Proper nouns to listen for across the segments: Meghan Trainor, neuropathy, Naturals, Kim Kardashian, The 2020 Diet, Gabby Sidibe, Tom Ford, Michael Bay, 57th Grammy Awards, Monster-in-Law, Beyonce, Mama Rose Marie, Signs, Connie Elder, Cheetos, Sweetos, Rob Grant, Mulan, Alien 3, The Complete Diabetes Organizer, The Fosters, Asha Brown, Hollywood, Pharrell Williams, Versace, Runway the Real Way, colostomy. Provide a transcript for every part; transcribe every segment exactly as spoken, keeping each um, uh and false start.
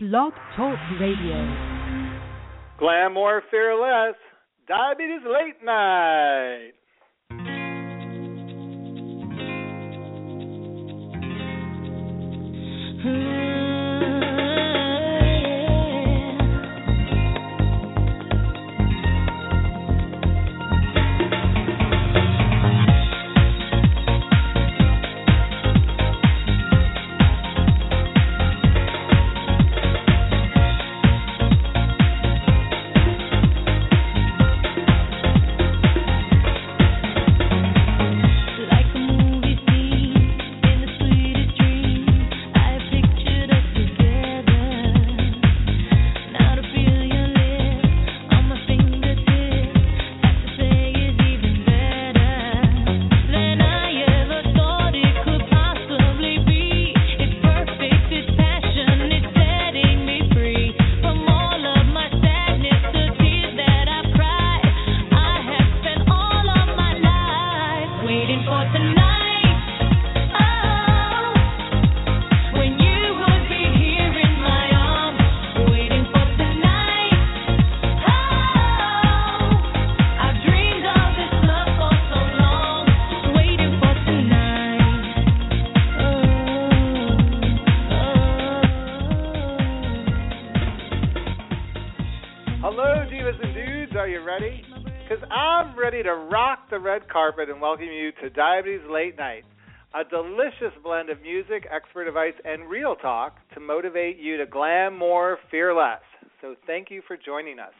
Blog Talk Radio. Glamour Fearless, Diabetes Late Night. Red carpet and welcome you to Diabetes Late Night, a delicious blend of music, expert advice, and real talk to motivate you to glam more, fear less. So thank you for joining us.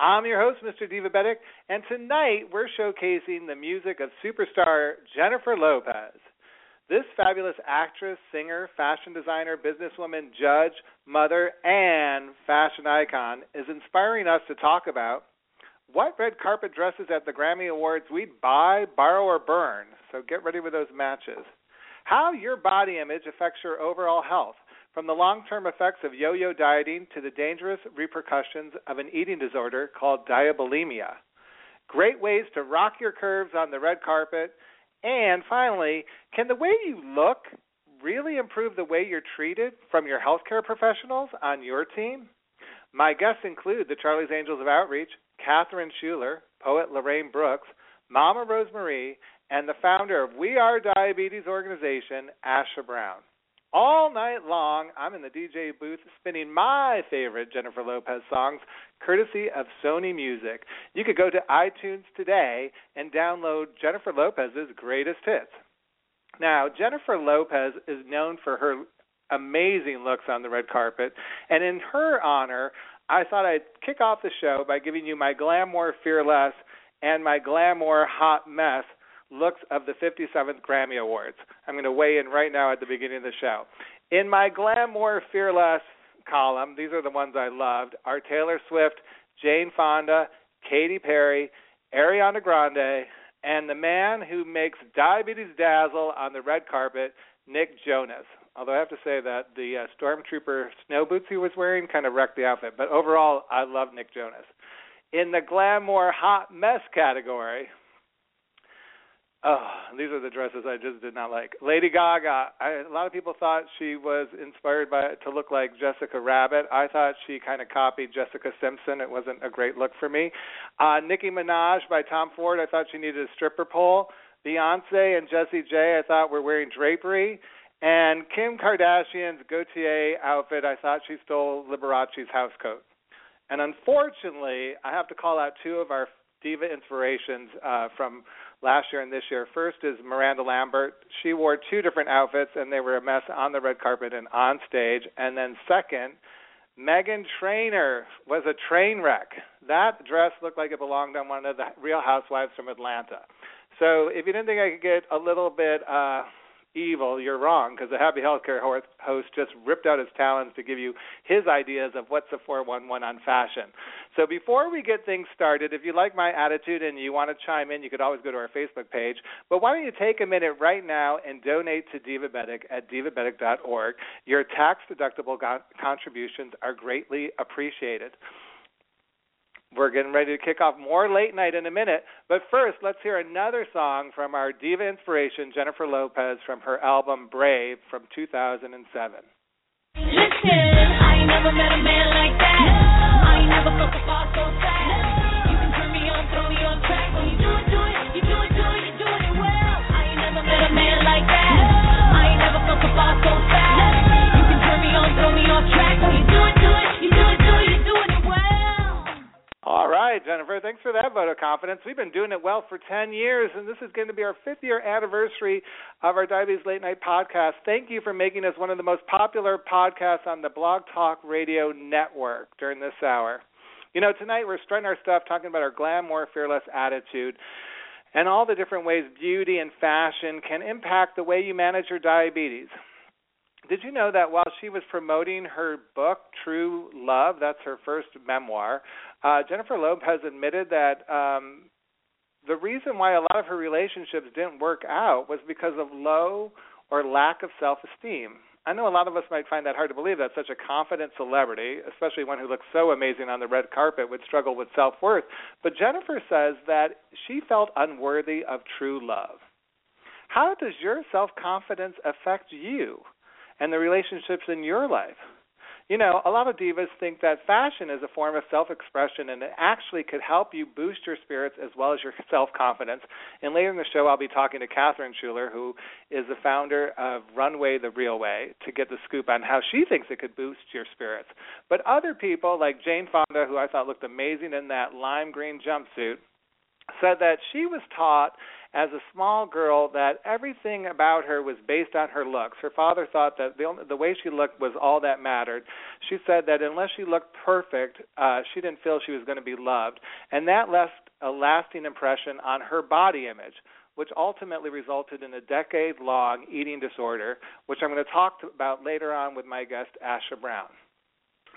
I'm your host, Mister Divabetic, and tonight we're showcasing the music of superstar Jennifer Lopez. This fabulous actress, singer, fashion designer, businesswoman, judge, mother, and fashion icon is inspiring us to talk about what red carpet dresses at the Grammy Awards we'd buy, borrow, or burn, so get ready with those matches. How your body image affects your overall health, from the long-term effects of yo-yo dieting to the dangerous repercussions of an eating disorder called diabulimia. Great ways to rock your curves on the red carpet. And finally, can the way you look really improve the way you're treated from your healthcare professionals on your team? My guests include the Charlie's Angels of Outreach, Catherine Schuller, poet Lorraine Brooks, Mama Rose Marie, and the founder of We Are Diabetes organization, Asha Brown. All night long, I'm in the D J booth spinning my favorite Jennifer Lopez songs, courtesy of Sony Music. You could go to iTunes today and download Jennifer Lopez's greatest hits. Now, Jennifer Lopez is known for her amazing looks on the red carpet, and in her honor, I thought I'd kick off the show by giving you my Glamour Fearless and my Glamour Hot Mess looks of the fifty-seventh Grammy Awards. I'm going to weigh in right now at the beginning of the show. In my Glamour Fearless column, these are the ones I loved, are Taylor Swift, Jane Fonda, Katy Perry, Ariana Grande, and the man who makes diabetes dazzle on the red carpet, Nick Jonas. Although I have to say that the uh, Stormtrooper snow boots he was wearing kind of wrecked the outfit. But overall, I love Nick Jonas. In the Glamour Hot Mess category, oh, these are the dresses I just did not like. Lady Gaga, I, a lot of people thought she was inspired by to look like Jessica Rabbit. I thought she kind of copied Jessica Simpson. It wasn't a great look for me. Uh, Nicki Minaj by Tom Ford, I thought she needed a stripper pole. Beyonce and Jessie J, I thought were wearing drapery. And Kim Kardashian's Gaultier outfit, I thought she stole Liberace's house coat. And unfortunately, I have to call out two of our diva inspirations uh, from last year and this year. First is Miranda Lambert. She wore two different outfits, and they were a mess on the red carpet and on stage. And then second, Meghan Trainor was a train wreck. That dress looked like it belonged on one of the Real Housewives from Atlanta. So if you didn't think I could get a little bit... Uh, evil, you're wrong, because the Happy Healthcare host just ripped out his talons to give you his ideas of what's the four one one on fashion. So before we get things started, if you like my attitude and you want to chime in, you could always go to our Facebook page. But why don't you take a minute right now and donate to Divabetic at divabetic dot org. Your tax-deductible contributions are greatly appreciated. We're getting ready to kick off more Late Night in a minute, but first, let's hear another song from our diva inspiration, Jennifer Lopez, from her album Brave from two thousand seven. Listen, I never Jennifer. Thanks for that vote of confidence. We've been doing it well for ten years, and this is going to be our fifth year anniversary of our Diabetes Late Night podcast. Thank you for making us one of the most popular podcasts on the Blog Talk Radio network during this hour. You know, tonight we're starting our stuff talking about our glamour, fearless attitude and all the different ways beauty and fashion can impact the way you manage your diabetes. Did you know that while she was promoting her book, True Love, that's her first memoir, uh, Jennifer Lopez admitted that um, the reason why a lot of her relationships didn't work out was because of low or lack of self-esteem. I know a lot of us might find that hard to believe that such a confident celebrity, especially one who looks so amazing on the red carpet, would struggle with self-worth. But Jennifer says that she felt unworthy of true love. How does your self-confidence affect you and the relationships in your life? You know, a lot of divas think that fashion is a form of self-expression, and it actually could help you boost your spirits as well as your self-confidence. And later in the show, I'll be talking to Catherine Schuller, who is the founder of Runway the Real Way, to get the scoop on how she thinks it could boost your spirits. But other people, like Jane Fonda, who I thought looked amazing in that lime green jumpsuit, said that she was taught as a small girl that everything about her was based on her looks. Her father thought that the only, the way she looked was all that mattered. She said that unless she looked perfect, uh, she didn't feel she was going to be loved. And that left a lasting impression on her body image, which ultimately resulted in a decade-long eating disorder, which I'm going to talk about later on with my guest, Asha Brown.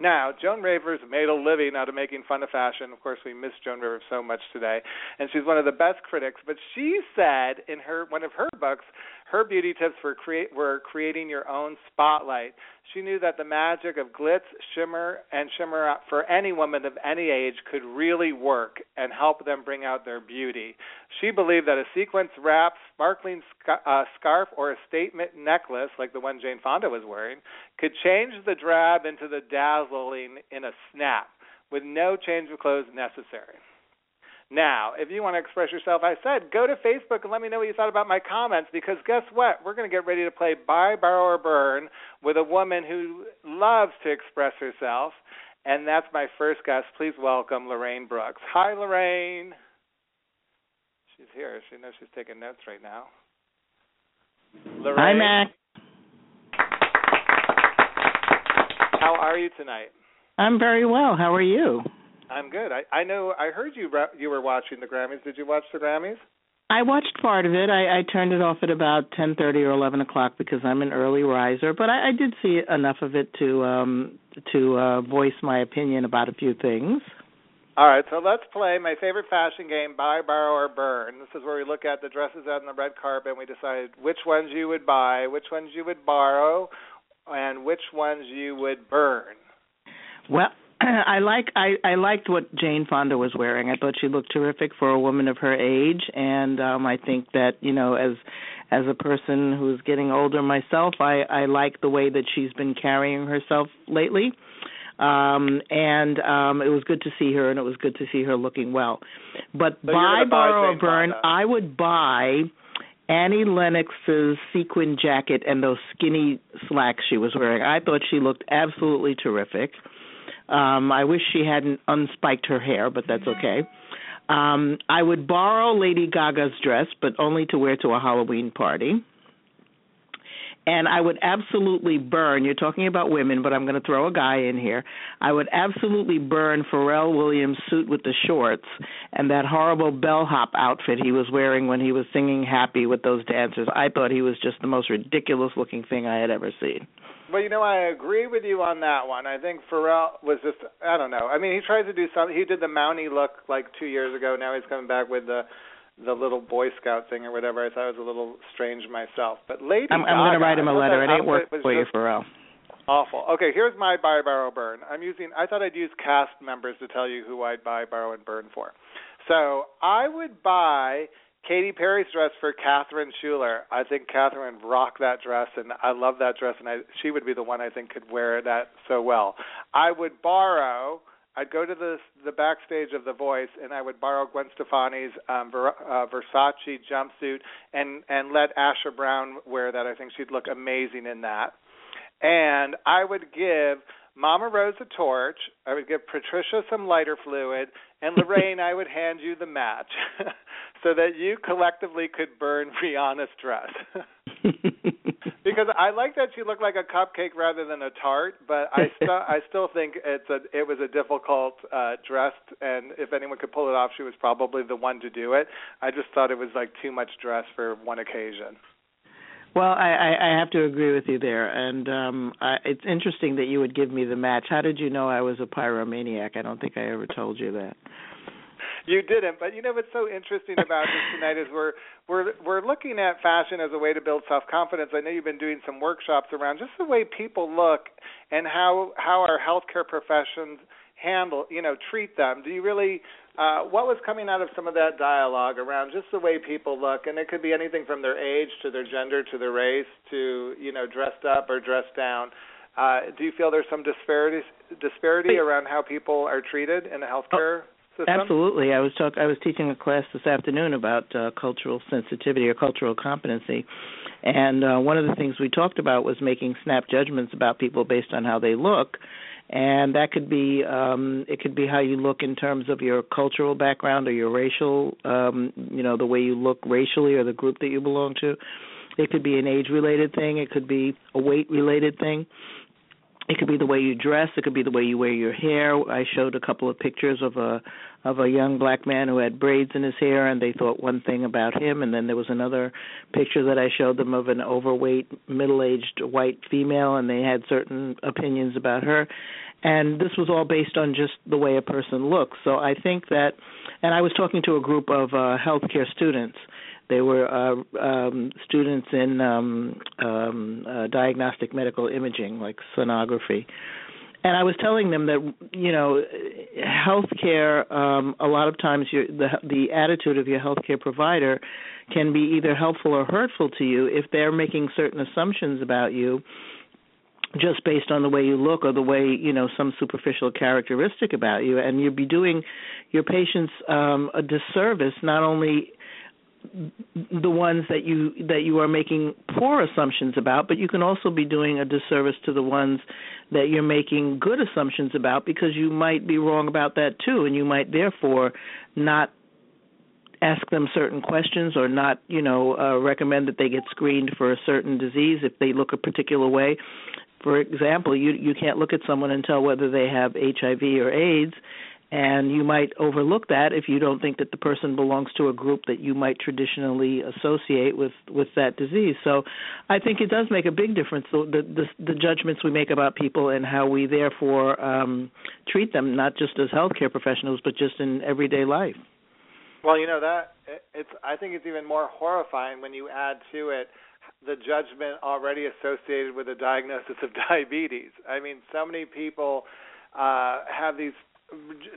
Now, Joan Rivers made a living out of making fun of fashion. Of course, we miss Joan Rivers so much today, and she's one of the best critics. But she said in her one of her books, her beauty tips were, create, were creating your own spotlight. She knew that the magic of glitz, shimmer, and shimmer for any woman of any age could really work and help them bring out their beauty. She believed that a sequence wrap, sparkling sc- uh, scarf, or a statement necklace, like the one Jane Fonda was wearing, could change the drab into the dazzling in a snap with no change of clothes necessary. Now, if you want to express yourself, I said, go to Facebook and let me know what you thought about my comments, because guess what? We're going to get ready to play Buy, Borrow, or Burn with a woman who loves to express herself, and that's my first guest. Please welcome Lorraine Brooks. Hi, Lorraine. She's here. She knows she's taking notes right now. Lorraine. Hi, Mac. How are you tonight? I'm very well. How are you? I'm good. I, I know I heard you you were watching the Grammys. Did you watch the Grammys? I watched part of it. I, I turned it off at about ten thirty or eleven o'clock because I'm an early riser, but I, I did see enough of it to um, to uh, voice my opinion about a few things. All right, so let's play my favorite fashion game, Buy, Borrow, or Burn. This is where we look at the dresses out on the red carpet and we decide which ones you would buy, which ones you would borrow, and which ones you would burn. Well, I like I, I liked what Jane Fonda was wearing. I thought she looked terrific for a woman of her age, and um, I think that, you know, as as a person who's getting older myself, I, I like the way that she's been carrying herself lately, um, and um, it was good to see her, and it was good to see her looking well. But so buy, borrow, or burn, Fonda. I would buy Annie Lennox's sequin jacket and those skinny slacks she was wearing. I thought she looked absolutely terrific. Um, I wish she hadn't unspiked her hair, but that's okay. Um, I would borrow Lady Gaga's dress, but only to wear to a Halloween party. And I would absolutely burn, you're talking about women, but I'm going to throw a guy in here. I would absolutely burn Pharrell Williams' suit with the shorts and that horrible bellhop outfit he was wearing when he was singing Happy with those dancers. I thought he was just the most ridiculous-looking thing I had ever seen. Well, you know, I agree with you on that one. I think Pharrell was just, I don't know. I mean, he tries to do something. He did the Mountie look like two years ago. Now he's coming back with the the little Boy Scout thing or whatever. I thought it was a little strange myself. But Lady I'm, Gaga. I'm going to write him a letter. It ain't work for you, Pharrell. Awful. Okay, here's my buy, borrow, burn. I'm using, I thought I'd use cast members to tell you who I'd buy, borrow, and burn for. So I would buy Katy Perry's dress for Catherine Schuller. I think Catherine rocked that dress, and I love that dress, and I, she would be the one I think could wear that so well. I would borrow, I'd go to the the backstage of The Voice, and I would borrow Gwen Stefani's um, Ver, uh, Versace jumpsuit and, and let Asha Brown wear that. I think she'd look amazing in that. And I would give Mama Rose a torch, I would give Patricia some lighter fluid, and Lorraine, I would hand you the match so that you collectively could burn Rihanna's dress. Because I like that she looked like a cupcake rather than a tart, but I, st- I still think it's a, it was a difficult uh, dress, and if anyone could pull it off, she was probably the one to do it. I just thought it was like too much dress for one occasion. Well, I, I have to agree with you there, and um, I, it's interesting that you would give me the match. How did you know I was a pyromaniac? I don't think I ever told you that. You didn't, but you know what's so interesting about this tonight is we're we're we're looking at fashion as a way to build self-confidence. I know you've been doing some workshops around just the way people look and how how our healthcare professions handle, you know, treat them. Do you really? Uh, what was coming out of some of that dialogue around just the way people look, and it could be anything from their age to their gender to their race to, you know, dressed up or dressed down. Uh, do you feel there's some disparities, disparity around how people are treated in the healthcare oh, system? Absolutely. I was talk- I was teaching a class this afternoon about uh, cultural sensitivity or cultural competency, and uh, one of the things we talked about was making snap judgments about people based on how they look. And that could be um, it could be how you look in terms of your cultural background or your racial, um, you know, the way you look racially or the group that you belong to. It could be an age-related thing. It could be a weight-related thing. It could be the way you dress. It could be the way you wear your hair. I showed a couple of pictures of a of a young black man who had braids in his hair, and they thought one thing about him. And then there was another picture that I showed them of an overweight, middle-aged white female, and they had certain opinions about her. And this was all based on just the way a person looks. So I think that – and I was talking to a group of uh, healthcare students. They were uh, um, students in um, um, uh, diagnostic medical imaging, like sonography. And I was telling them that, you know, healthcare, um, a lot of times your, the, the attitude of your healthcare provider can be either helpful or hurtful to you if they're making certain assumptions about you just based on the way you look or the way, you know, some superficial characteristic about you. And you'd be doing your patients um, a disservice, not only – the ones that you that you are making poor assumptions about, but you can also be doing a disservice to the ones that you're making good assumptions about, because you might be wrong about that too, and you might therefore not ask them certain questions or not, you know, uh, recommend that they get screened for a certain disease if they look a particular way. For example, you you can't look at someone and tell whether they have H I V or AIDS. And you might overlook that if you don't think that the person belongs to a group that you might traditionally associate with, with that disease. So I think it does make a big difference, the the, the judgments we make about people and how we therefore um, treat them, not just as healthcare professionals, but just in everyday life. Well, you know, that it's. I think it's even more horrifying when you add to it the judgment already associated with a diagnosis of diabetes. I mean, so many people uh, have these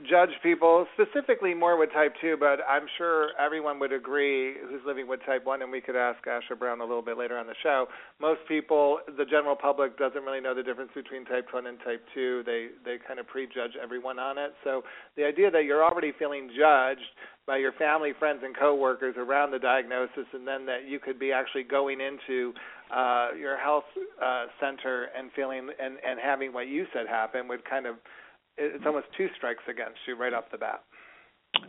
judge people, specifically more with type two, but I'm sure everyone would agree who's living with type one, and we could ask Asha Brown a little bit later on the show. Most people, the general public, doesn't really know the difference between type one and type two. They they kind of prejudge everyone on it. So the idea that you're already feeling judged by your family, friends, and coworkers around the diagnosis, and then that you could be actually going into uh, your health uh, center and feeling and, and having what you said happen would kind of it's almost two strikes against you right off the bat.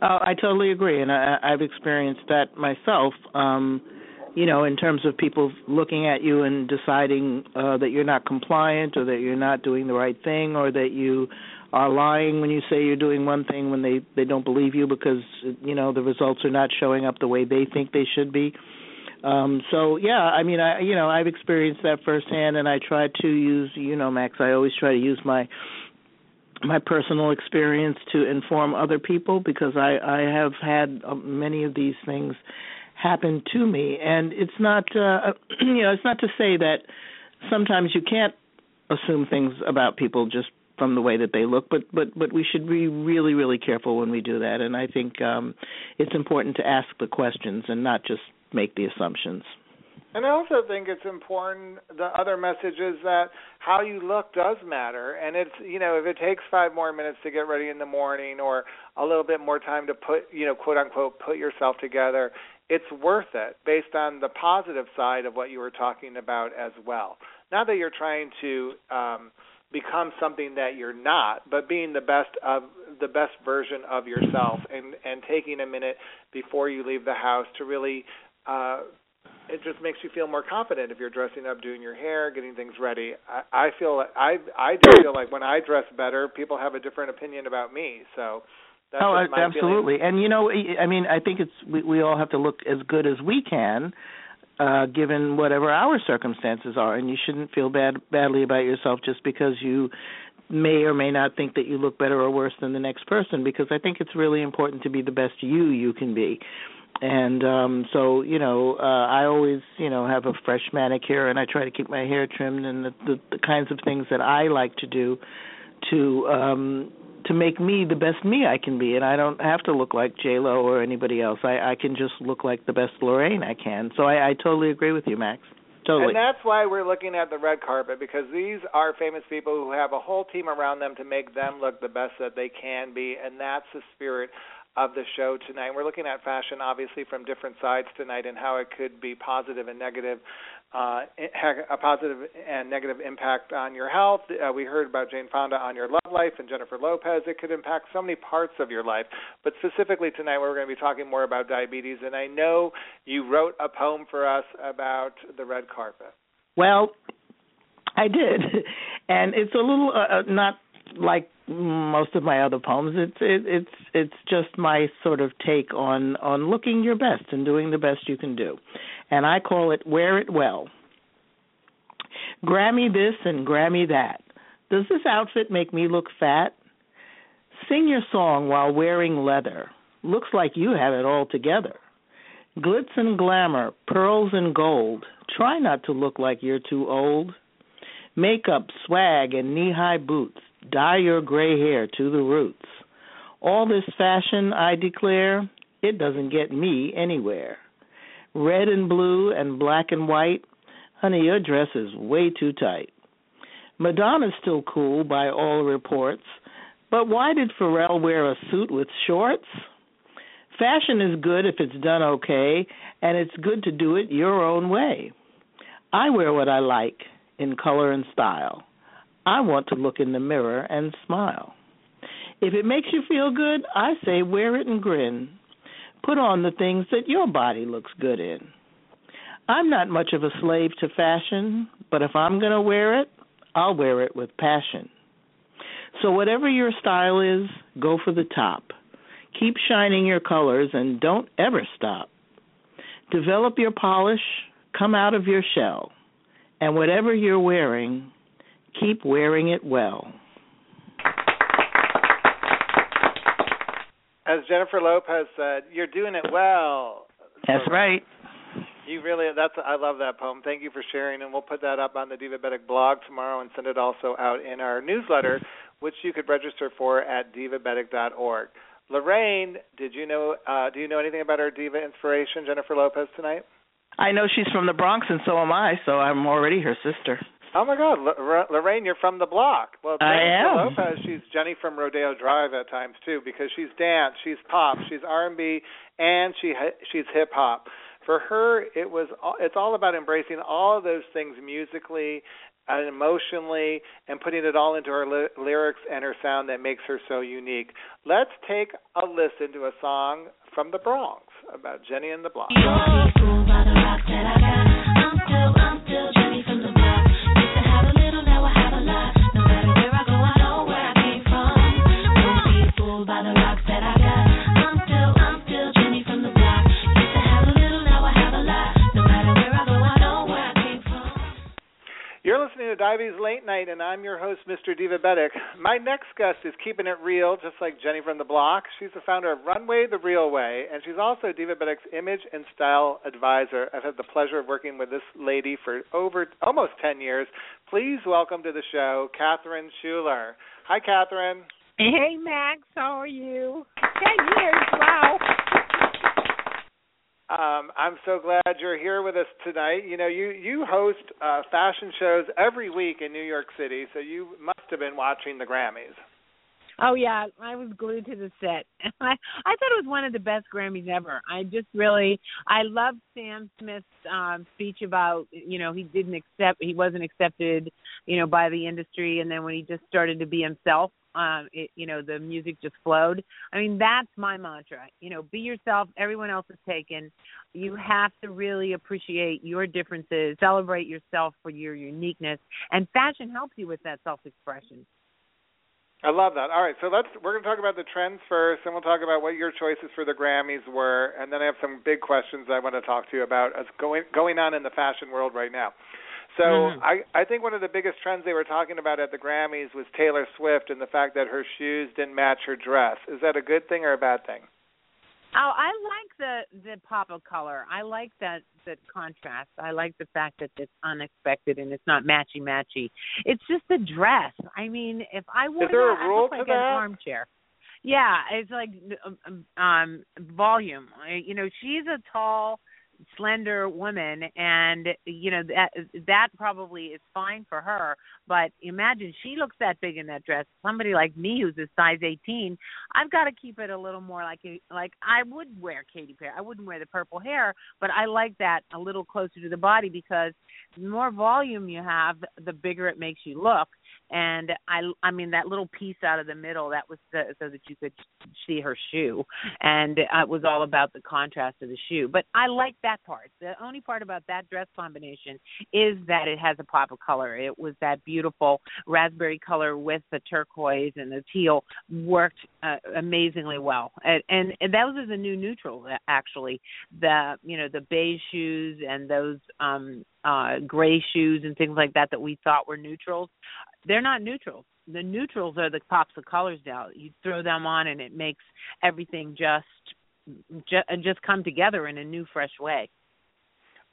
Oh, I totally agree, and I, I've experienced that myself, um, you know, in terms of people looking at you and deciding uh, that you're not compliant or that you're not doing the right thing or that you are lying when you say you're doing one thing when they, they don't believe you because, you know, the results are not showing up the way they think they should be. Um, so, yeah, I mean, I you know, I've experienced that firsthand, and I try to use, you know, Max, I always try to use my – my personal experience to inform other people, because I, I have had many of these things happen to me. And it's not, uh, you know, it's not to say that sometimes you can't assume things about people just from the way that they look, but, but, but we should be really, really careful when we do that. And I think um, it's important to ask the questions and not just make the assumptions. And I also think it's important, the other message is that how you look does matter. And it's, you know, if it takes five more minutes to get ready in the morning or a little bit more time to put, you know, quote unquote, put yourself together, it's worth it based on the positive side of what you were talking about as well. Not that you're trying to um, become something that you're not, but being the best of the best version of yourself, and, and taking a minute before you leave the house to really, uh, it just makes you feel more confident if you're dressing up, doing your hair, getting things ready. I, I feel I I do feel like when I dress better, people have a different opinion about me. So that's oh, just my absolutely, feeling. And you know, I mean, I think it's we, we all have to look as good as we can. Uh, given whatever our circumstances are, and you shouldn't feel bad badly about yourself just because you may or may not think that you look better or worse than the next person, because I think it's really important to be the best you you can be. And um, so, you know, uh, I always, you know, have a fresh manicure, and I try to keep my hair trimmed and the, the, the kinds of things that I like to do to um, to make me the best me I can be. And I don't have to look like J-Lo or anybody else. I, I can just look like the best Lorraine I can. So I, I totally agree with you, Max. Totally. And that's why we're looking at the red carpet, because these are famous people who have a whole team around them to make them look the best that they can be, and that's the spirit of the show tonight. We're looking at fashion, obviously, from different sides tonight, and how it could be positive and negative, uh, a positive and negative impact on your health. Uh, we heard about Jane Fonda on your love life and Jennifer Lopez. It could impact so many parts of your life. But specifically tonight, we're going to be talking more about diabetes, and I know you wrote a poem for us about the red carpet. Well, I did, and it's a little uh, not like most of my other poems. It's it, it's it's just my sort of take on, on looking your best and doing the best you can do. And I call it Wear It Well. Grammy this and Grammy that. Does this outfit make me look fat? Sing your song while wearing leather. Looks like you have it all together. Glitz and glamour, pearls and gold. Try not to look like you're too old. Makeup, swag, and knee-high boots. Dye your gray hair to the roots. All this fashion, I declare, it doesn't get me anywhere. Red and blue and black and white, honey, your dress is way too tight. Madonna's still cool by all reports, but why did Pharrell wear a suit with shorts? Fashion is good if it's done okay, and it's good to do it your own way. I wear what I like in color and style. I want to look in the mirror and smile. If it makes you feel good, I say wear it and grin. Put on the things that your body looks good in. I'm not much of a slave to fashion, but if I'm going to wear it, I'll wear it with passion. So whatever your style is, go for the top. Keep shining your colors and don't ever stop. Develop your polish, come out of your shell, and whatever you're wearing, keep wearing it well. As Jennifer Lopez said, you're doing it well. That's so right. You really, that's, I love that poem. Thank you for sharing, and we'll put that up on the Divabetic blog tomorrow and send it also out in our newsletter, which you could register for at divabetic dot org. Lorraine, did you know? Uh, do you know anything about our diva inspiration, Jennifer Lopez, tonight? I know she's from the Bronx, and so am I, so I'm already her sister. Oh, my God, L- Lorraine, you're from the block. Well, Jennifer Lopez, she's Jenny from Rodeo Drive at times, too, because she's dance, she's pop, she's R and B, and she she's hip-hop. For her, it was all, it's all about embracing all of those things musically and emotionally and putting it all into her li- lyrics and her sound that makes her so unique. Let's take a listen to a song from the Bronx about Jenny and the Block. You're listening to Diabetes Late Night, and I'm your host, Mister Divabetic. My next guest is keeping it real, just like Jenny from the Block. She's the founder of Runway the Real Way, and she's also Divabetic's image and style advisor. I've had the pleasure of working with this lady for over almost ten years. Please welcome to the show, Catherine Schuller. Hi, Catherine. Hey, Max. How are you? ten years. Wow. Um, I'm so glad you're here with us tonight. You know, you, you host uh, fashion shows every week in New York City, so you must have been watching the Grammys. Oh, yeah. I was glued to the set. I, I thought it was one of the best Grammys ever. I just really, I loved Sam Smith's um, speech about, you know, he didn't accept, he wasn't accepted, you know, by the industry. And then when he just started to be himself, um, it, you know, the music just flowed. I mean, that's my mantra, you know, be yourself. Everyone else is taken. You have to really appreciate your differences, celebrate yourself for your uniqueness, and fashion helps you with that self-expression. I love that. All right, so let's we're going to talk about the trends first, and we'll talk about what your choices for the Grammys were, and then I have some big questions I want to talk to you about as going going on in the fashion world right now. So mm-hmm. I, I think one of the biggest trends they were talking about at the Grammys was Taylor Swift and the fact that her shoes didn't match her dress. Is that a good thing or a bad thing? Oh, I like the, the pop of color. I like that, that contrast. I like the fact that it's unexpected and it's not matchy-matchy. It's just the dress. I mean, if I wore that, I look like an armchair. Yeah, it's like um, volume. You know, she's a tall, slender woman, and, you know, that that probably is fine for her. But imagine she looks that big in that dress. Somebody like me who's a size eighteen, I've got to keep it a little more like a, like I would wear Katy Perry. I wouldn't wear the purple hair, but I like that a little closer to the body, because the more volume you have, the bigger it makes you look. And, I, I mean, that little piece out of the middle, that was the, so that you could see her shoe. And it was all about the contrast of the shoe. But I like that part. The only part about that dress combination is that it has a pop of color. It was that beautiful raspberry color with the turquoise and the teal worked uh, amazingly well. And, and, and that was a new neutral, actually. The, you know, the beige shoes and those um, uh, gray shoes and things like that that we thought were neutrals, they're not neutrals. The neutrals are the pops of colors now. You throw them on and it makes everything just ju- just come together in a new, fresh way.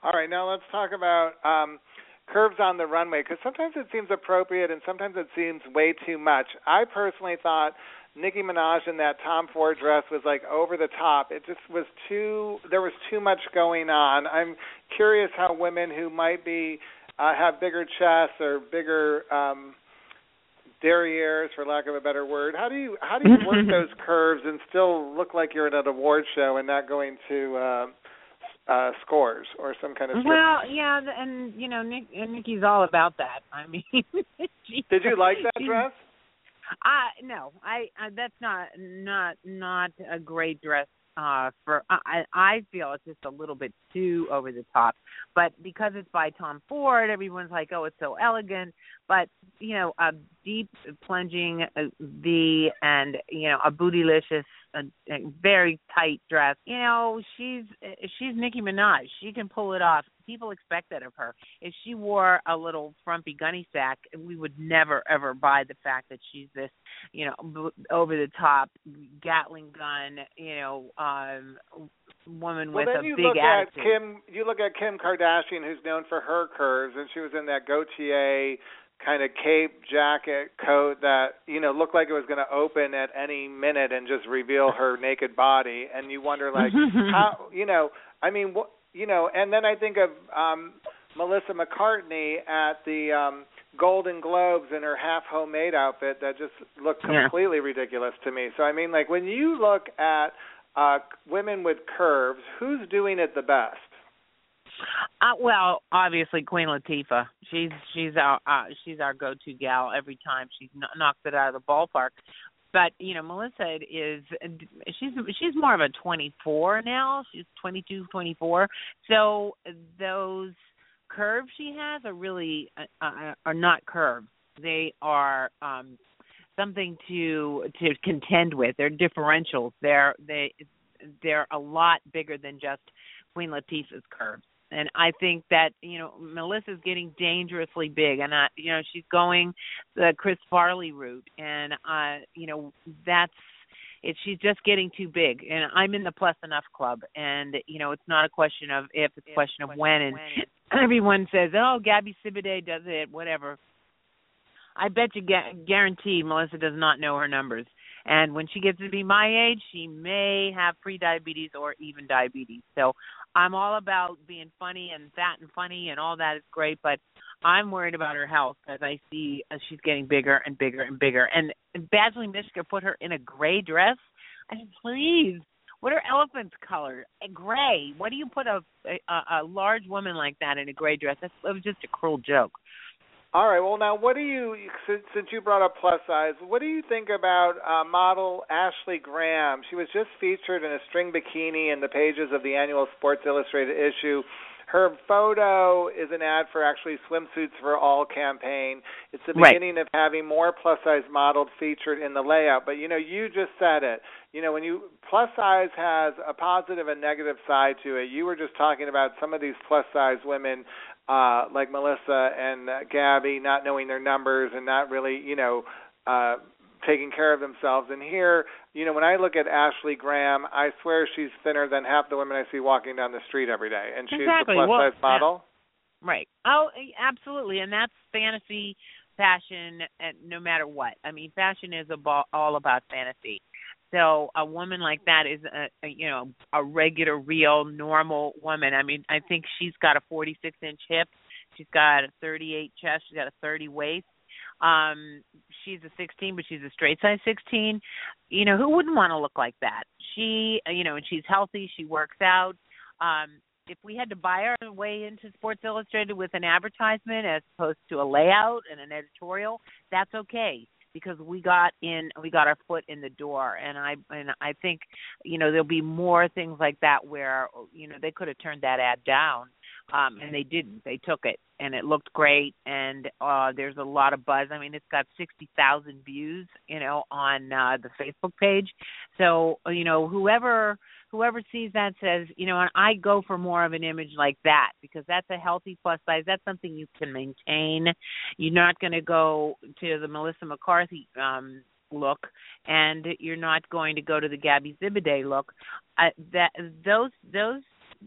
All right, now let's talk about um, curves on the runway, because sometimes it seems appropriate and sometimes it seems way too much. I personally thought Nicki Minaj in that Tom Ford dress was like over the top. It just was too, there was too much going on. I'm curious how women who might be Uh, have bigger chests or bigger um, derrieres, for lack of a better word. How do you how do you work those curves and still look like you're at an award show and not going to uh, uh, scores or some kind of strip? Well, yeah, and you know, Nick, and Nikki's all about that. I mean, she, did you like that dress? Uh, no, I uh, that's not not not a great dress. Uh, for I, I feel it's just a little bit too over the top. But because it's by Tom Ford, everyone's like, oh, it's so elegant. But, you know, a deep plunging V and, you know, a bootylicious, a, a very tight dress. You know, she's she's Nicki Minaj. She can pull it off. People expect that of her. If she wore a little frumpy gunny sack, we would never, ever buy the fact that she's this, you know, over-the-top Gatling gun, you know, um, woman well, with a big attitude. Well, then you look at Kim, you look at Kim Kardashian, who's known for her curves, and she was in that Gaultier kind of cape, jacket, coat that, you know, looked like it was going to open at any minute and just reveal her naked body. And you wonder, like, how, you know, I mean, what, you know, and then I think of um, Melissa McCartney at the um, Golden Globes in her half homemade outfit that just looked completely yeah. ridiculous to me. So, I mean, like, when you look at uh, women with curves, who's doing it the best? Uh, well, obviously Queen Latifah. She's she's our uh, she's our go-to gal every time. She knocks it out of the ballpark. But, you know, Melissa is, she's she's more of a twenty-four now. She's twenty-two, twenty-four. So those curves she has are really, uh, are not curves. They are um, something to to contend with. They're differentials. They're, they, they're a lot bigger than just Queen Latifah's curves. And I think that, you know, Melissa's getting dangerously big, and I, you know, she's going the Chris Farley route, and uh, you know, that's it. She's just getting too big, and I'm in the plus enough club, and you know, it's not a question of if, it's a question of when. And everyone says, oh, Gabby Sidibe does it, whatever. I bet you, guarantee, Melissa does not know her numbers, and when she gets to be my age, she may have prediabetes or even diabetes. So I'm all about being funny and fat and funny and all that is great, but I'm worried about her health as I see as she's getting bigger and bigger and bigger. And Badgley Mischka put her in a gray dress. I mean, please, what are elephants' color? A gray. Why do you put a, a, a large woman like that in a gray dress? That's, it was just a cruel joke. All right. Well, now, what do you, since you brought up plus size, what do you think about uh, model Ashley Graham? She was just featured in a string bikini in the pages of the annual Sports Illustrated issue. Her photo is an ad for actually Swimsuits for All campaign. It's the beginning right. of having more plus-size models featured in the layout. But, you know, you just said it. You know, when you plus-size has a positive and negative side to it. You were just talking about some of these plus-size women uh, like Melissa and uh, Gabby not knowing their numbers and not really, you know, uh, taking care of themselves. And here, you know, when I look at Ashley Graham, I swear she's thinner than half the women I see walking down the street every day. And she's exactly. the plus-size well, model. Yeah. Right. Oh, absolutely. And that's fantasy fashion no matter what. I mean, fashion is all about fantasy. So a woman like that is, a, a you know, a regular, real, normal woman. I mean, I think she's got a forty-six inch hip. She's got a thirty-eight chest. She's got a thirty waist. Um, she's a sixteen, but she's a straight size sixteen. You know, who wouldn't want to look like that? She, you know, and she's healthy. She works out. Um, if we had to buy our way into Sports Illustrated with an advertisement as opposed to a layout and an editorial, that's okay because we got in, we got our foot in the door. And I, and I think, you know, there'll be more things like that where, you know, they could have turned that ad down. Um, and they didn't. They took it, and it looked great, and uh, there's a lot of buzz. I mean, it's got sixty thousand views, you know, on uh, the Facebook page. So, you know, whoever whoever sees that says, you know, and I go for more of an image like that because that's a healthy plus size. That's something you can maintain. You're not going to go to the Melissa McCarthy um look, and you're not going to go to the Gabby Zibide look. Uh, that those those.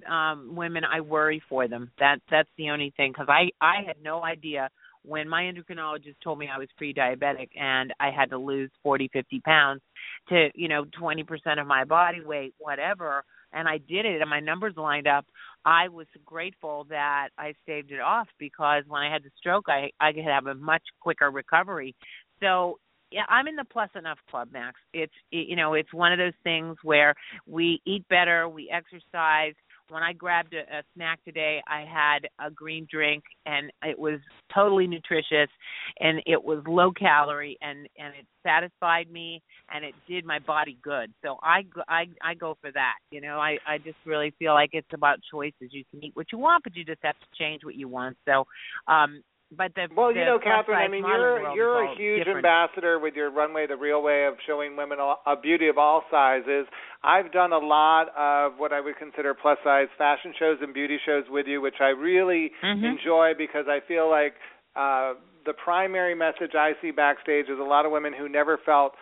Um, women, I worry for them. That that's the only thing because I, I had no idea when my endocrinologist told me I was pre-diabetic and I had to lose forty, fifty pounds to, you know, twenty percent of my body weight, whatever. And I did it and my numbers lined up. I was grateful that I staved it off because when I had the stroke, I, I could have a much quicker recovery. So yeah, I'm in the plus enough club, Max. It's, you know, it's one of those things where we eat better, we exercise. When I grabbed a, a snack today, I had a green drink, and it was totally nutritious, and it was low calorie, and, and it satisfied me, and it did my body good. So I, I, I go for that. You know, I, I just really feel like it's about choices. You can eat what you want, but you just have to change what you want. So, um, But the, well, the you know, Catherine, I mean, you're you're a huge different. ambassador with your Runway the Real Way of showing women a beauty of all sizes. I've done a lot of what I would consider plus-size fashion shows and beauty shows with you, which I really mm-hmm. enjoy because I feel like uh, the primary message I see backstage is a lot of women who never felt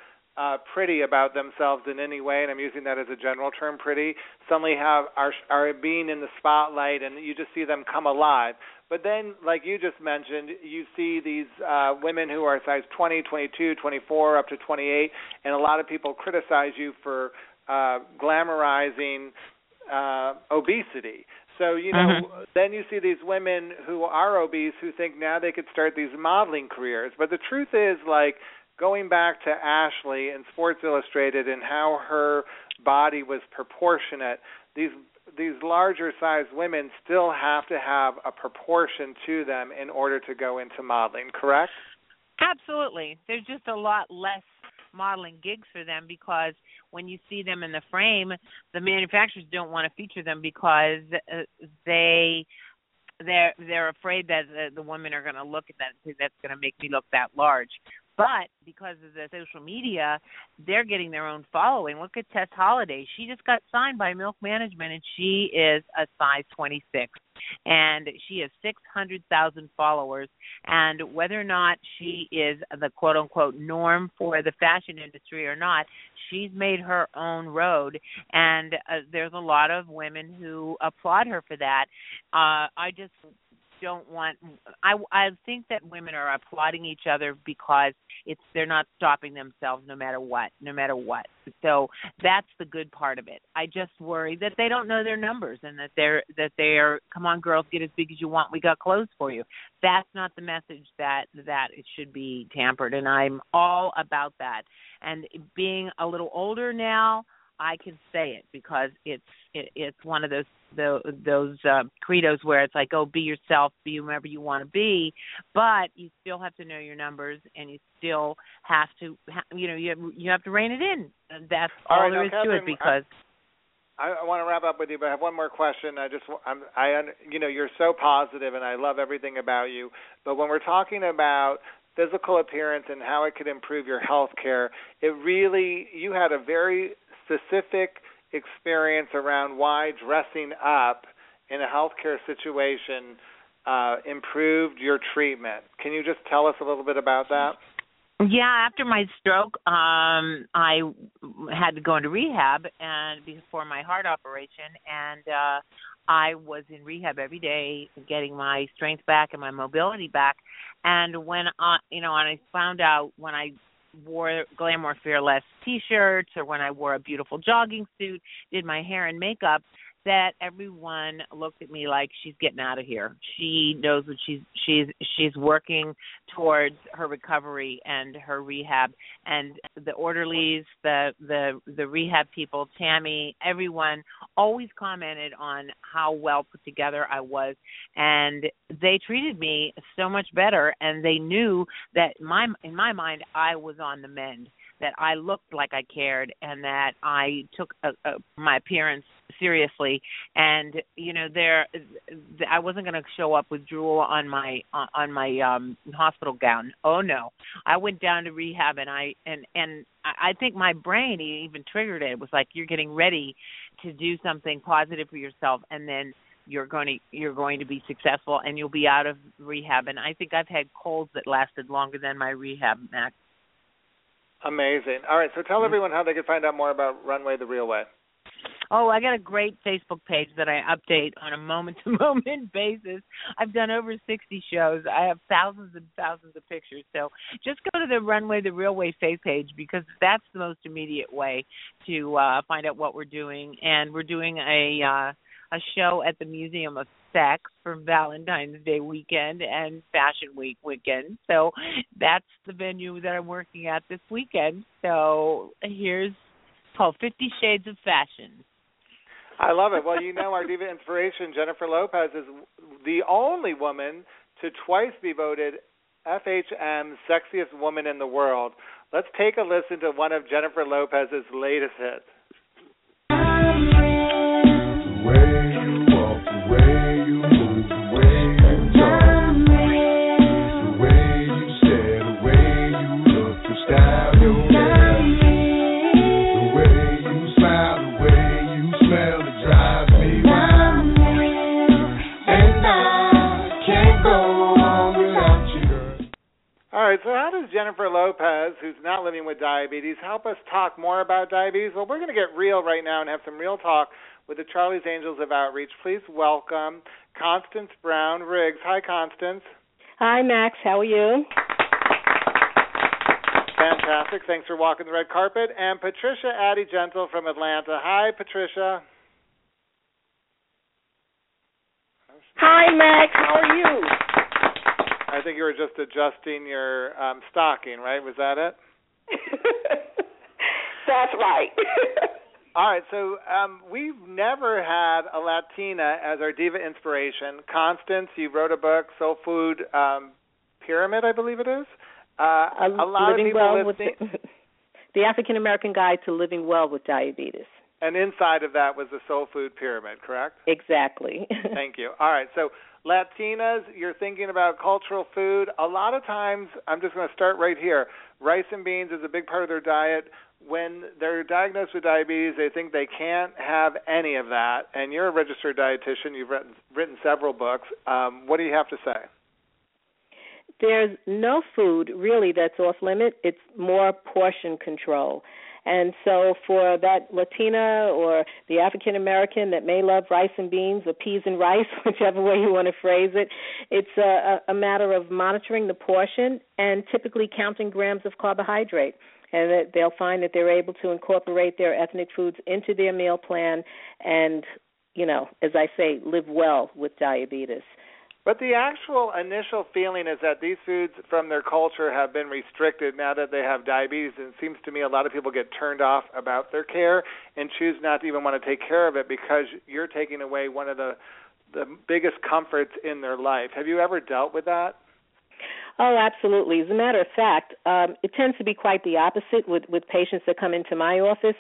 Uh, pretty about themselves in any way, and I'm using that as a general term, pretty, suddenly have are, are being in the spotlight, and you just see them come alive. But then, like you just mentioned, you see these uh, women who are size twenty, twenty-two, twenty-four, up to twenty-eight, and a lot of people criticize you for uh, glamorizing uh, obesity. So, you know, mm-hmm. then you see these women who are obese who think now they could start these modeling careers. But the truth is, like, going back to Ashley and Sports Illustrated and how her body was proportionate, these these larger-sized women still have to have a proportion to them in order to go into modeling, correct? Absolutely. There's just a lot less modeling gigs for them because when you see them in the frame, the manufacturers don't want to feature them because they – They're they're afraid that the, the women are going to look at that and say, that's going to make me look that large. But because of the social media, they're getting their own following. Look at Tess Holliday. She just got signed by Milk Management, and she is a size twenty-six. And she has six hundred thousand followers. And whether or not she is the quote-unquote norm for the fashion industry or not, she's made her own road. And uh, there's a lot of women who applaud her for that. Uh, I just don't want – I I think that women are applauding each other because it's they're not stopping themselves no matter what, no matter what. So that's the good part of it. I just worry that they don't know their numbers and that they're that they're come on girls, get as big as you want. We got clothes for you. That's not the message that that it should be tampered. And I'm all about that. And being a little older now, I can say it, because it's it, it's one of those the, those uh, credos where it's like, oh, be yourself, be whomever you want to be, but you still have to know your numbers, and you still have to, you know, you have, you have to rein it in. That's all, all right, there is Catherine, to it, because. I, I want to wrap up with you, but I have one more question. I just, I'm, I, you know, you're so positive, and I love everything about you, but when we're talking about physical appearance and how it could improve your health care, it really, you had a very specific experience around why dressing up in a healthcare situation uh, improved your treatment. Can you just tell us a little bit about that? Yeah, after my stroke, um, I had to go into rehab and before my heart operation, and uh, I was in rehab every day, getting my strength back and my mobility back. And when I, you know, and I found out when I wore Glamour Fearless T-shirts, or when I wore a beautiful jogging suit, did my hair and makeup, that everyone looked at me like, she's getting out of here. She knows what she's she's she's working towards her recovery and her rehab. And the orderlies, the the the rehab people, Tammy, everyone always commented on how well put together I was, and they treated me so much better. And they knew that my in my mind I was on the mend, that I looked like I cared, and that I took a, a, my appearance seriously. And you know, there, I wasn't going to show up with drool on my on my um, hospital gown. Oh no! I went down to rehab, and I and and I think my brain even triggered it. It was like, you're getting ready to do something positive for yourself, and then you're going to you're going to be successful, and you'll be out of rehab. And I think I've had colds that lasted longer than my rehab, Max. Amazing. All right, so tell everyone how they can find out more about Runway the Real Way. Oh, I got a great Facebook page that I update on a moment-to-moment basis. I've done over sixty shows. I have thousands and thousands of pictures. So just go to the Runway the Real Way Facebook page, because that's the most immediate way to uh, find out what we're doing. And we're doing a uh, a show at the Museum of Sex for Valentine's Day weekend and Fashion Week weekend. So that's the venue that I'm working at this weekend. So here's called Fifty Shades of Fashion. I love it. Well, you know, our diva inspiration, Jennifer Lopez, is the only woman to twice be voted F H M Sexiest Woman in the World. Let's take a listen to one of Jennifer Lopez's latest hits. All right, so how does Jennifer Lopez, who's not living with diabetes, help us talk more about diabetes? Well, we're going to get real right now and have some real talk with the Charlie's Angels of Outreach. Please welcome Constance Brown-Riggs. Hi, Constance. Hi, Max. How are you? Fantastic. Thanks for walking the red carpet. And Patricia Addie-Gentle from Atlanta. Hi, Patricia. Hi, Max. How are you? I think you were just adjusting your um, stocking, right? Was that it? That's right. All right, so um, we've never had a Latina as our diva inspiration. Constance, you wrote a book, Soul Food um, Pyramid, I believe it is. Uh, a lot of people well listening. With the, the African-American Guide to Living Well with Diabetes. And inside of that was the Soul Food Pyramid, correct? Exactly. Thank you. All right, so Latinas, you're thinking about cultural food. A lot of times, I'm just going to start right here, rice and beans is a big part of their diet. When they're diagnosed with diabetes, they think they can't have any of that. And you're a registered dietitian. You've written, written several books. Um, what do you have to say? There's no food, really, that's off-limit. It's more portion control. And so for that Latina or the African-American that may love rice and beans or peas and rice, whichever way you want to phrase it, it's a, a matter of monitoring the portion and typically counting grams of carbohydrate. And that they'll find that they're able to incorporate their ethnic foods into their meal plan and, you know, as I say, live well with diabetes. But the actual initial feeling is that these foods from their culture have been restricted now that they have diabetes. And it seems to me a lot of people get turned off about their care and choose not to even want to take care of it because you're taking away one of the, the biggest comforts in their life. Have you ever dealt with that? Oh, absolutely. As a matter of fact, um, it tends to be quite the opposite with, with patients that come into my office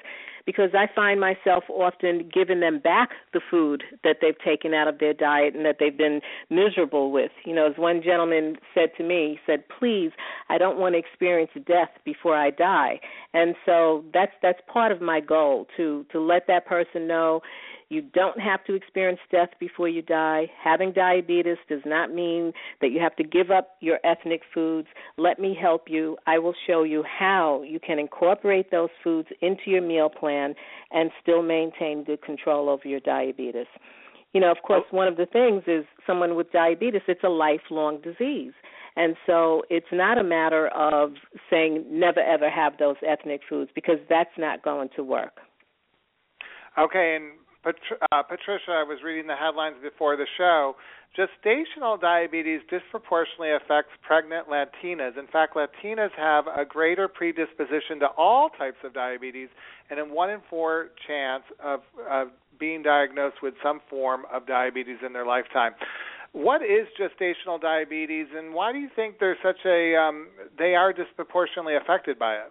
because I find myself often giving them back the food that they've taken out of their diet and that they've been miserable with. You know, as one gentleman said to me, he said, please, I don't want to experience death before I die. And so that's that's part of my goal, to to let that person know you don't have to experience death before you die. Having diabetes does not mean that you have to give up your ethnic foods. Let me help you. I will show you how you can incorporate those foods into your meal plan and still maintain good control over your diabetes. You know, of course, one of the things is someone with diabetes, it's a lifelong disease. And so it's not a matter of saying never, ever have those ethnic foods because that's not going to work. Okay, and Uh, Patricia, I was reading the headlines before the show. Gestational diabetes disproportionately affects pregnant Latinas. In fact, Latinas have a greater predisposition to all types of diabetes and a one in four chance of, of being diagnosed with some form of diabetes in their lifetime. What is gestational diabetes, and why do you think there's such a um, they are disproportionately affected by it?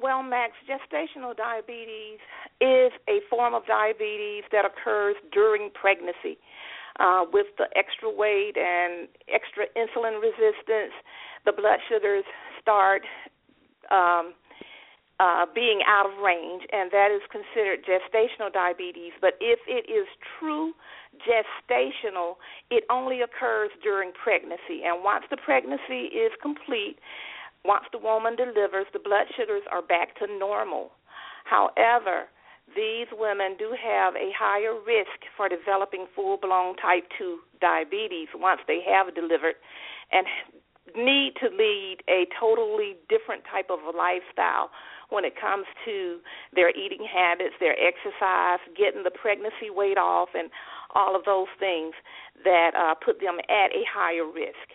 Well, Max, gestational diabetes is a form of diabetes that occurs during pregnancy. Uh, with the extra weight and extra insulin resistance, the blood sugars start um, uh, being out of range, and that is considered gestational diabetes. But if it is true gestational, it only occurs during pregnancy. And once the pregnancy is complete, once the woman delivers, the blood sugars are back to normal. However, these women do have a higher risk for developing full-blown type two diabetes once they have delivered and need to lead a totally different type of a lifestyle when it comes to their eating habits, their exercise, getting the pregnancy weight off, and all of those things that uh, put them at a higher risk.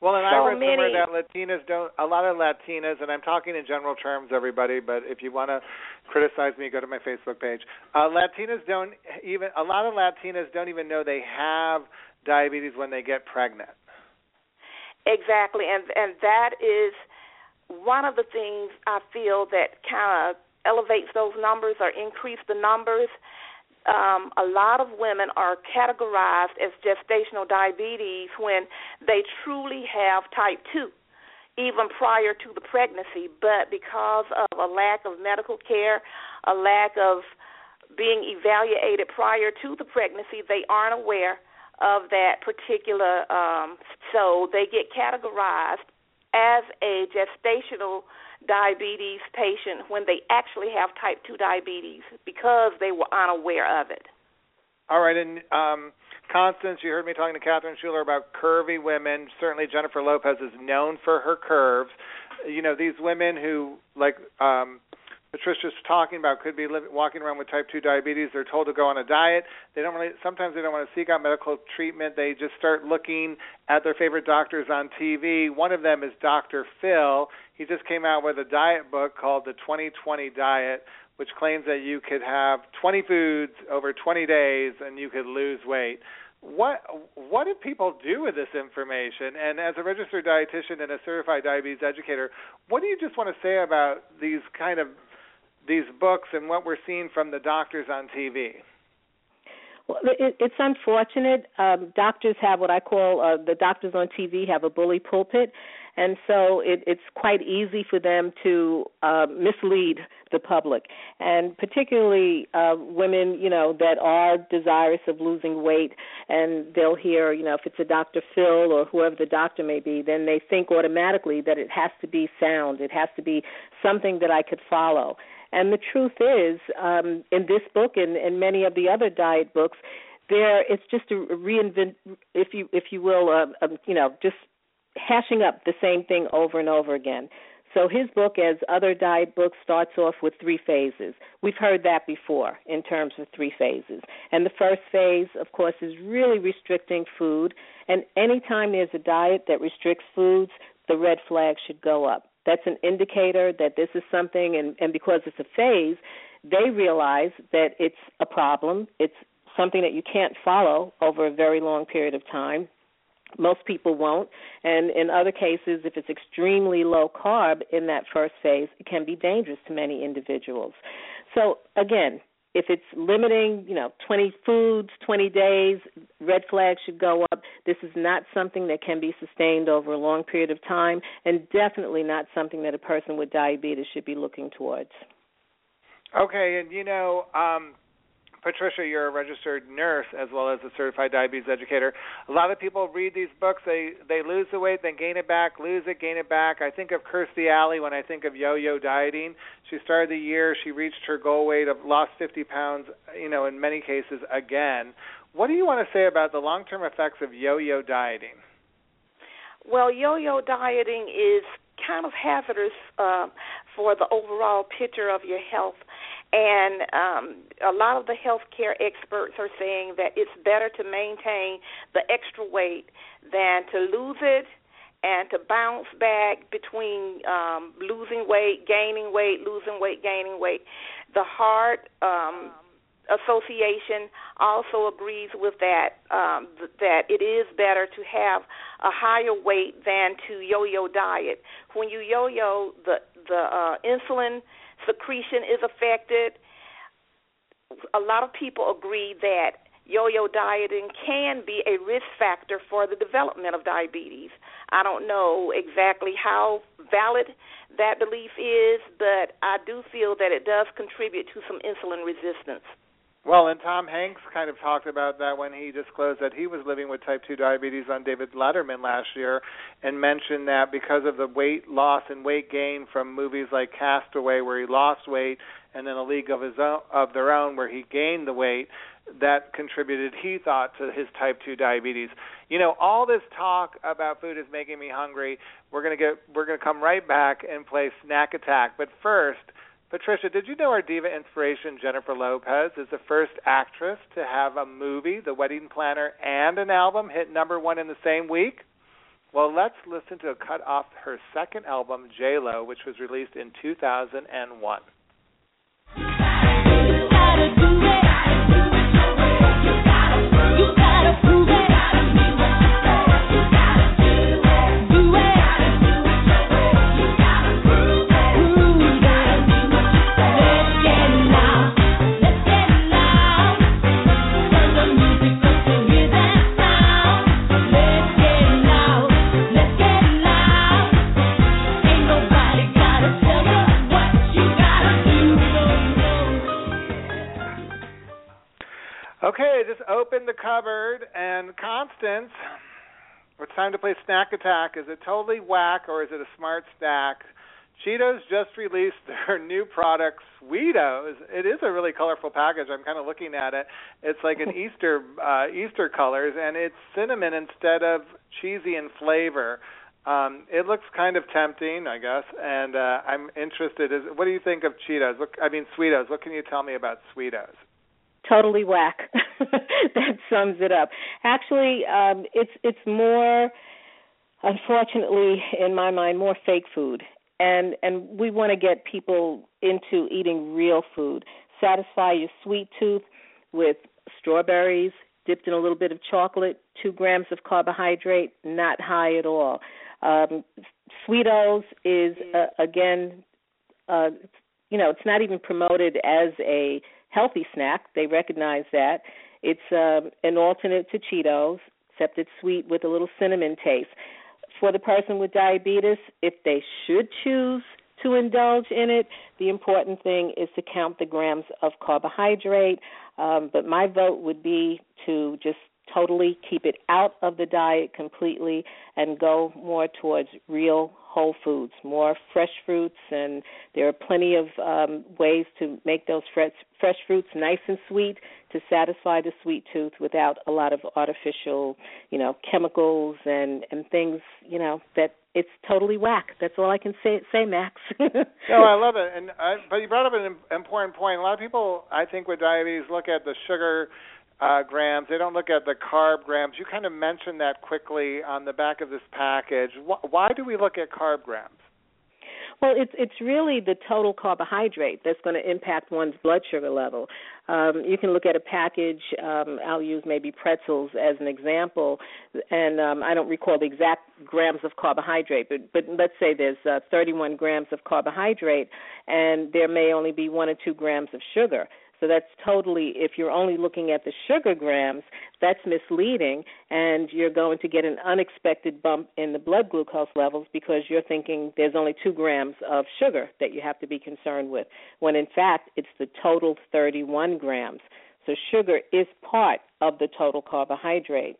Well, and so I read somewhere that Latinas don't, a lot of Latinas, and I'm talking in general terms, everybody, but if you want to criticize me, go to my Facebook page. Uh, Latinas don't even, a lot of Latinas don't even know they have diabetes when they get pregnant. Exactly, and, and that is one of the things I feel that kind of elevates those numbers or increase the numbers. Um, a lot of women are categorized as gestational diabetes when they truly have type two, even prior to the pregnancy. But because of a lack of medical care, a lack of being evaluated prior to the pregnancy, they aren't aware of that particular. Um, so they get categorized as a gestational diabetes patient when they actually have type two diabetes because they were unaware of it. All right, and um, Constance, you heard me talking to Catherine Schuller about curvy women. Certainly Jennifer Lopez is known for her curves. You know, these women who, like um, Patricia's talking about, could be living, walking around with type two diabetes. They're told to go on a diet. They don't really. Sometimes they don't want to seek out medical treatment. They just start looking at their favorite doctors on T V. One of them is Doctor Phil. He just came out with a diet book called The twenty twenty Diet, which claims that you could have twenty foods over twenty days and you could lose weight. What what do people do with this information? And as a registered dietitian and a certified diabetes educator, what do you just want to say about these kind of these books and what we're seeing from the doctors on T V? Well, it, it's unfortunate. Um, doctors have what I call uh, the doctors on T V have a bully pulpit, and so it, it's quite easy for them to uh, mislead the public, and particularly uh, women, you know, that are desirous of losing weight, and they'll hear, you know, if it's a Doctor Phil or whoever the doctor may be, then they think automatically that it has to be sound. It has to be something that I could follow. And the truth is, um, in this book and, and many of the other diet books, there it's just a reinvent, if you if you will, uh, uh, you know, just hashing up the same thing over and over again. So his book, as other diet books, starts off with three phases. We've heard that before in terms of three phases. And the first phase, of course, is really restricting food. And anytime there's a diet that restricts foods, the red flag should go up. That's an indicator that this is something, and, and because it's a phase, they realize that it's a problem. It's something that you can't follow over a very long period of time. Most people won't, and in other cases, if it's extremely low carb in that first phase, it can be dangerous to many individuals. So, again, if it's limiting, you know, twenty foods, twenty days, red flags should go up. This is not something that can be sustained over a long period of time, and definitely not something that a person with diabetes should be looking towards. Okay, and, you know, um Patricia, you're a registered nurse as well as a certified diabetes educator. A lot of people read these books. They they lose the weight, then gain it back, lose it, gain it back. I think of Kirstie Alley when I think of yo-yo dieting. She started the year. She reached her goal weight of lost fifty pounds, you know, in many cases again. What do you want to say about the long-term effects of yo-yo dieting? Well, yo-yo dieting is kind of hazardous uh, for the overall picture of your health. And um, a lot of the healthcare experts are saying that it's better to maintain the extra weight than to lose it and to bounce back between um, losing weight, gaining weight, losing weight, gaining weight. The heart um, association also agrees with that, um, th- that it is better to have a higher weight than to yo-yo diet. When you yo-yo, the, the uh, insulin secretion is affected. A lot of people agree that yo-yo dieting can be a risk factor for the development of diabetes. I don't know exactly how valid that belief is, but I do feel that it does contribute to some insulin resistance. Well, and Tom Hanks kind of talked about that when he disclosed that he was living with type two diabetes on David Letterman last year, and mentioned that because of the weight loss and weight gain from movies like Castaway, where he lost weight, and then A League of His Own, of Their Own, where he gained the weight, that contributed, he thought, to his type two diabetes. You know, all this talk about food is making me hungry. We're gonna get, we're gonna come right back and play Snack Attack, but first, Patricia, did you know our diva inspiration, Jennifer Lopez, is the first actress to have a movie, The Wedding Planner, and an album hit number one in the same week? Well, let's listen to a cut off her second album, J-Lo, which was released in two thousand one. Okay, just open the cupboard, and Constance, it's time to play Snack Attack. Is it totally whack, or is it a smart snack? Cheetos just released their new product, Sweetos. It is a really colorful package. I'm kind of looking at it. It's like an Easter uh, Easter colors, and it's cinnamon instead of cheesy in flavor. Um, it looks kind of tempting, I guess, and uh, I'm interested. Is, what do you think of Cheetos? What, I mean, Sweetos. What can you tell me about Sweetos? Totally whack. That sums it up. Actually, um, it's it's more, unfortunately, in my mind, more fake food. And and we want to get people into eating real food. Satisfy your sweet tooth with strawberries dipped in a little bit of chocolate, two grams of carbohydrate, not high at all. Um, Sweetos is, uh, again, uh, you know, it's not even promoted as a healthy snack. They recognize that. It's um, an alternate to Cheetos, except it's sweet with a little cinnamon taste. For the person with diabetes, if they should choose to indulge in it, the important thing is to count the grams of carbohydrate. Um, but my vote would be to just totally keep it out of the diet completely and go more towards real whole foods, more fresh fruits, and there are plenty of um, ways to make those fresh, fresh fruits nice and sweet to satisfy the sweet tooth without a lot of artificial, you know, chemicals and, and things, you know, that It's totally whack. That's all I can say, say Max. No, I love it. And I, but you brought up an important point. A lot of people, I think, with diabetes look at the sugar uh, grams. They don't look at the carb grams. You kind of mentioned that quickly on the back of this package. Why, why do we look at carb grams? Well, it's it's really the total carbohydrate that's going to impact one's blood sugar level. Um, you can look at a package. Um, I'll use maybe pretzels as an example, and um, I don't recall the exact grams of carbohydrate, but, but let's say there's uh, thirty-one grams of carbohydrate, and there may only be one or two grams of sugar. So that's totally, if you're only looking at the sugar grams, that's misleading, and you're going to get an unexpected bump in the blood glucose levels because you're thinking there's only two grams of sugar that you have to be concerned with, when in fact it's the total thirty-one grams. So sugar is part of the total carbohydrate.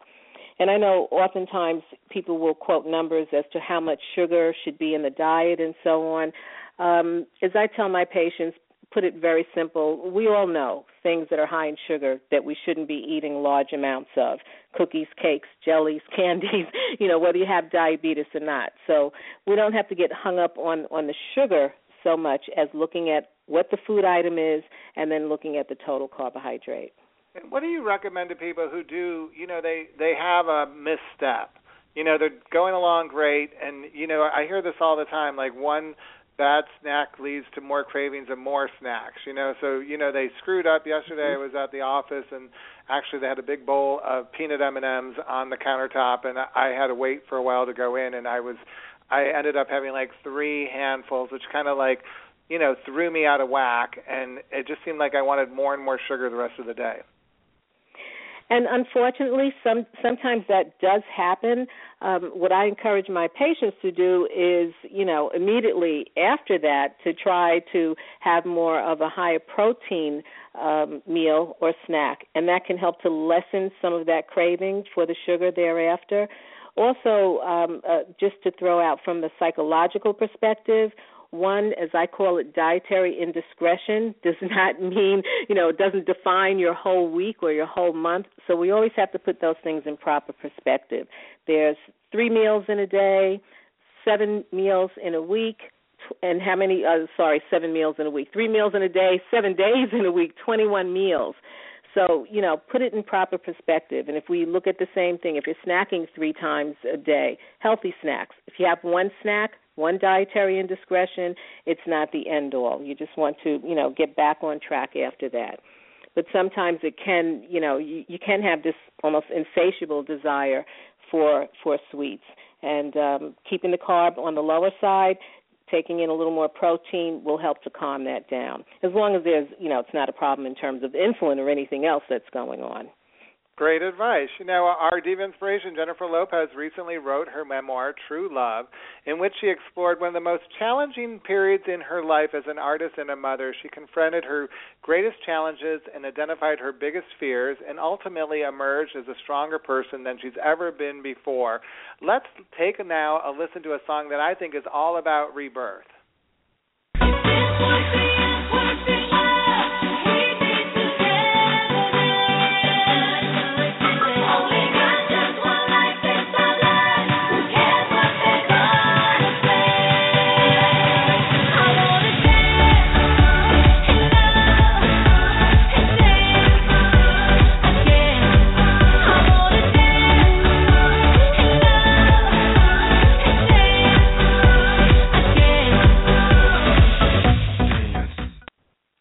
And I know oftentimes people will quote numbers as to how much sugar should be in the diet and so on. Um, as I tell my patients, put it very simple, we all know things that are high in sugar that we shouldn't be eating large amounts of, cookies, cakes, jellies, candies, you know, whether you have diabetes or not. So we don't have to get hung up on, on the sugar so much as looking at what the food item is and then looking at the total carbohydrate. And what do you recommend to people who do, you know, they, they have a misstep? You know, they're going along great, and, you know, I hear this all the time, like one bad snack leads to more cravings and more snacks, you know. So, you know, they screwed up. Yesterday I was at the office, and actually they had a big bowl of peanut M and M's on the countertop, and I had to wait for a while to go in, and I was, I ended up having like three handfuls, which kind of like, you know, threw me out of whack, and it just seemed like I wanted more and more sugar the rest of the day. And unfortunately, some, sometimes that does happen. Um, what I encourage my patients to do is, you know, immediately after that to try to have more of a higher protein um, meal or snack, and that can help to lessen some of that craving for the sugar thereafter. Also, um, uh, just to throw out from the psychological perspective, one, as I call it, dietary indiscretion does not mean, you know, it doesn't define your whole week or your whole month. So we always have to put those things in proper perspective. There's three meals in a day, seven meals in a week, and how many, uh, sorry, seven meals in a week, three meals in a day, seven days in a week, twenty-one meals. So, you know, put it in proper perspective. And if we look at the same thing, if you're snacking three times a day, healthy snacks, if you have one snack, one dietary indiscretion, it's not the end-all. You just want to, you know, get back on track after that. But sometimes it can, you know, you, you can have this almost insatiable desire for for sweets. And um, keeping the carb on the lower side, taking in a little more protein will help to calm that down, as long as there's, you know, it's not a problem in terms of insulin or anything else that's going on. Great advice. You know, our diva inspiration, Jennifer Lopez, recently wrote her memoir, True Love, in which she explored one of the most challenging periods in her life as an artist and a mother. She confronted her greatest challenges and identified her biggest fears, and ultimately emerged as a stronger person than she's ever been before. Let's take now a listen to a song that I think is all about rebirth.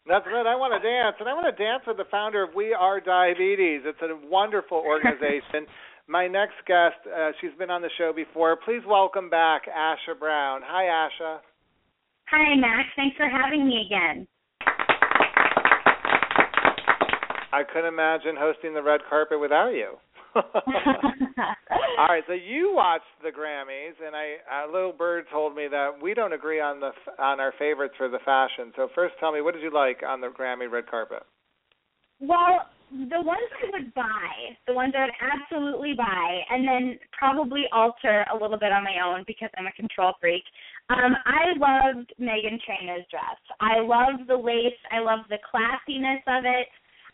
That's right. I want to dance, and I want to dance with the founder of We Are Diabetes. It's a wonderful organization. My next guest, uh, she's been on the show before. Please welcome back Asha Brown. Hi, Asha. Hi, Max. Thanks for having me again. I couldn't imagine hosting the red carpet without you. All right, so you watched the Grammys, and I, a little bird told me that we don't agree on the on our favorites for the fashion. So first, tell me, what did you like on the Grammy red carpet? Well, the ones I would buy, the ones I would absolutely buy, and then probably alter a little bit on my own because I'm a control freak. Um, I loved Meghan Trainor's dress. I loved the lace. I loved the classiness of it.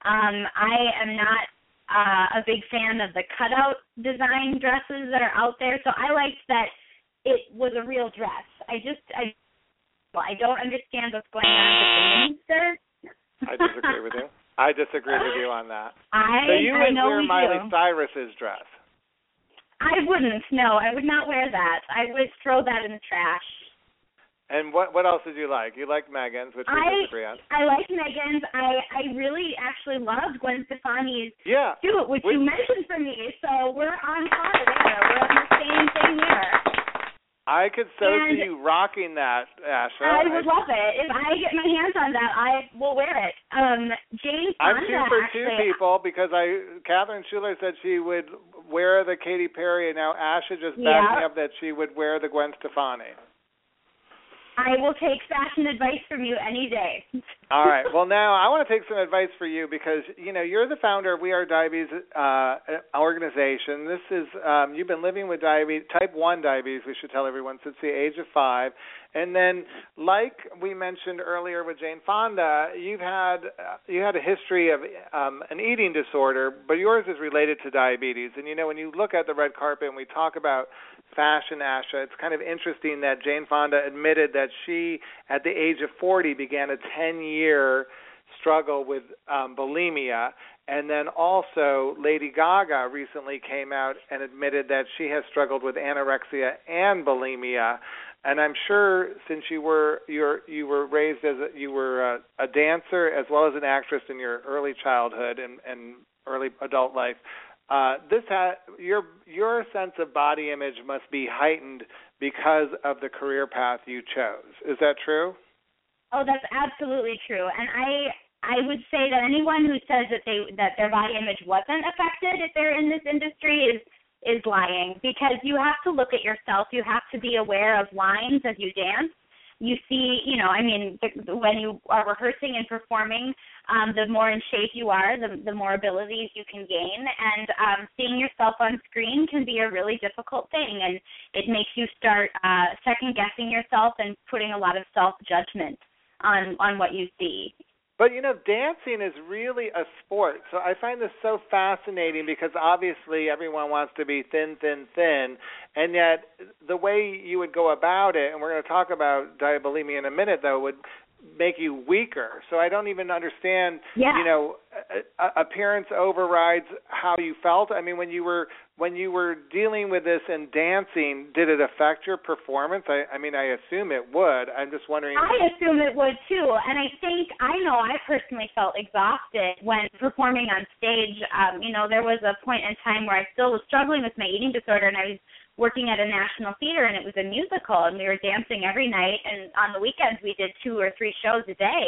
Um, I am not Uh, a big fan of the cutout design dresses that are out there. So I liked that it was a real dress. I just, I, well, I don't understand what's going on with the minister. I disagree with you. I disagree with you on that. I, so you I would know wear we Miley do. Cyrus's dress. I wouldn't. No, I would not wear that. I would throw that in the trash. And what what else did you like? You liked Megan's, which we I, disagree on. I liked Megan's. I, I really actually loved Gwen Stefani's, yeah, too, which we, you mentioned for me. So we're on par there. We're on the same thing here. I could so and see you rocking that, Asha. I would I, love it. If I get my hands on that, I will wear it. Um, Jane Fonda, I'm two for two actually. people because I. Catherine Schuller said she would wear the Katy Perry, and now Asha just backed yep. me up that she would wear the Gwen Stefani. I will take fashion advice from you any day. All right. Well, now I want to take some advice for you because, you know, you're the founder of We Are Diabetes uh, organization. This is, um, you've been living with diabetes, type one diabetes, we should tell everyone, since the age of five. And then, like we mentioned earlier with Jane Fonda, you've had uh, you had a history of um, an eating disorder, but yours is related to diabetes. And, you know, when you look at the red carpet and we talk about fashion, Asha, it's kind of interesting that Jane Fonda admitted that she, at the age of forty, began a ten-year struggle with um, bulimia. And then also Lady Gaga recently came out and admitted that she has struggled with anorexia and bulimia. And I'm sure since you were you're, you were raised as a, you were a, a dancer as well as an actress in your early childhood and, and early adult life, uh, this ha- your your sense of body image must be heightened because of the career path you chose. Is that true? Oh, that's absolutely true. And I. I would say that anyone who says that they that their body image wasn't affected if they're in this industry is is lying, because you have to look at yourself. You have to be aware of lines as you dance. You see, you know, I mean, when you are rehearsing and performing, um, the more in shape you are, the, the more abilities you can gain. And um, seeing yourself on screen can be a really difficult thing, and it makes you start uh, second-guessing yourself and putting a lot of self-judgment on, on what you see. But, you know, dancing is really a sport, so I find this so fascinating because obviously everyone wants to be thin, thin, thin, and yet the way you would go about it, and we're going to talk about diabulimia in a minute, though, would make you weaker. So I don't even understand, yeah. you know, appearance overrides how you felt. I mean, when you were when you were dealing with this and dancing, did it affect your performance? I, I mean, I assume it would. I'm just wondering. I assume it would, too. And I think, I know I personally felt exhausted when performing on stage. Um, you know, there was a point in time where I still was struggling with my eating disorder, and I was working at a national theater, and it was a musical, and we were dancing every night, and on the weekends we did two or three shows a day,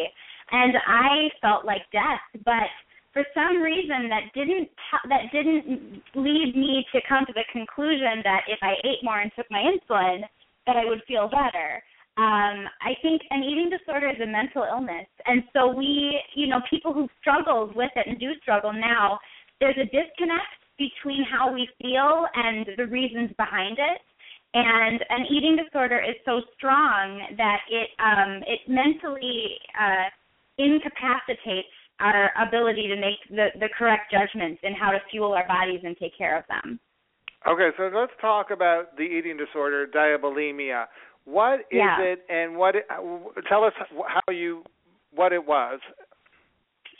and I felt like death, but for some reason that didn't that didn't lead me to come to the conclusion that if I ate more and took my insulin, that I would feel better. Um, I think an eating disorder is a mental illness, and so we, you know, people who've struggled with it and do struggle now, there's a disconnect between how we feel and the reasons behind it. And an eating disorder is so strong that it um, it mentally uh, incapacitates our ability to make the, the correct judgments in how to fuel our bodies and take care of them. Okay, so let's talk about the eating disorder, diabulimia. What is yeah. it, and what? It, tell us how you what it was.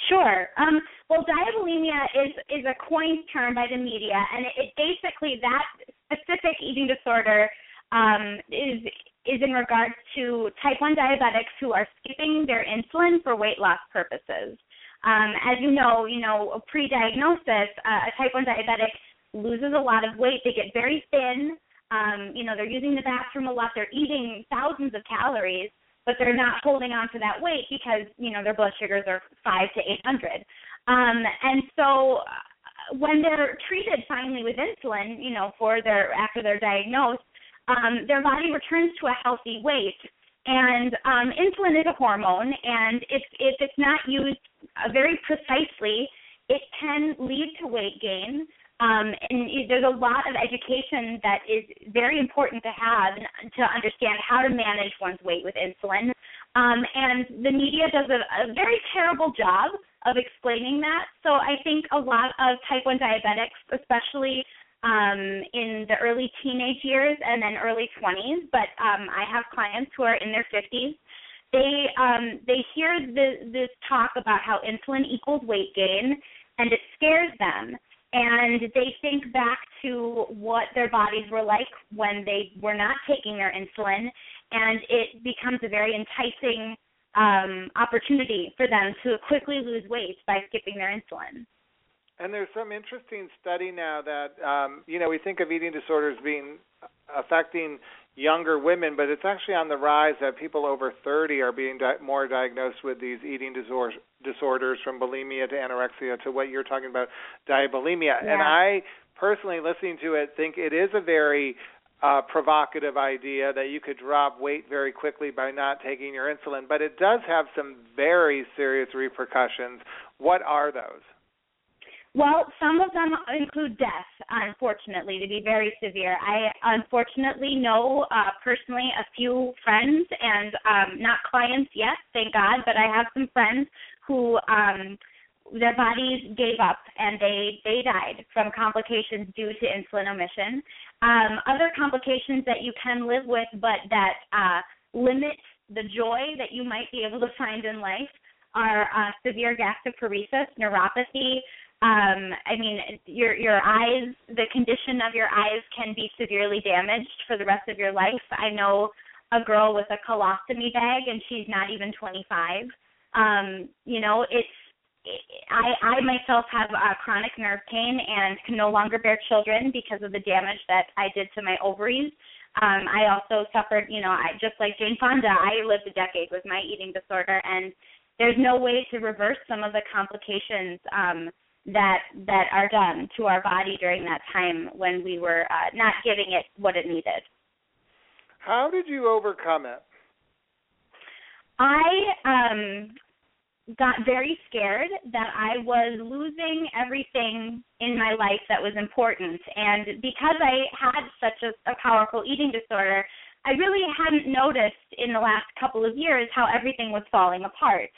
Sure. Um, well, diabulimia is, is a coined term by the media, and it, it basically that specific eating disorder um, is is in regards to type one diabetics who are skipping their insulin for weight loss purposes. Um, as you know, you know, pre-diagnosis, uh, a type one diabetic loses a lot of weight. They get very thin. Um, you know, they're using the bathroom a lot. They're eating thousands of calories, but they're not holding on to that weight because, you know, their blood sugars are five to eight hundred. Um, and so when they're treated finally with insulin, you know, for their after they're diagnosed, um, their body returns to a healthy weight. And um, insulin is a hormone, and if, if it's not used very precisely, it can lead to weight gain. Um, and there's a lot of education that is very important to have and to understand how to manage one's weight with insulin. Um, and the media does a, a very terrible job of explaining that. So I think a lot of type one diabetics, especially um, in the early teenage years and then early twenties, but um, I have clients who are in their fifties. They um, they hear the, this talk about how insulin equals weight gain, and it scares them. And they think back to what their bodies were like when they were not taking their insulin, and it becomes a very enticing um, opportunity for them to quickly lose weight by skipping their insulin. And there's some interesting study now that, um, you know, we think of eating disorders being affecting younger women, but it's actually on the rise that people over thirty are being di- more diagnosed with these eating disor- disorders from bulimia to anorexia to what you're talking about, diabulimia. Yeah. And I personally, listening to it, think it is a very uh, provocative idea that you could drop weight very quickly by not taking your insulin, but it does have some very serious repercussions. What are those? Well, some of them include death, unfortunately, to be very severe. I unfortunately know uh, personally a few friends and um, not clients yet, thank God, but I have some friends who um, their bodies gave up and they, they died from complications due to insulin omission. Um, other complications that you can live with but that uh, limit the joy that you might be able to find in life are uh, severe gastroparesis, neuropathy. Um, I mean, your your eyes, the condition of your eyes can be severely damaged for the rest of your life. I know a girl with a colostomy bag, and she's not even twenty-five. Um, you know, it's it, I I myself have uh, chronic nerve pain and can no longer bear children because of the damage that I did to my ovaries. Um, I also suffered, you know, I, just like Jane Fonda, I lived a decade with my eating disorder, and there's no way to reverse some of the complications um that that are done to our body during that time when we were uh, not giving it what it needed. How did you overcome it? I um, got very scared that I was losing everything in my life that was important. And because I had such a, a powerful eating disorder, I really hadn't noticed in the last couple of years how everything was falling apart.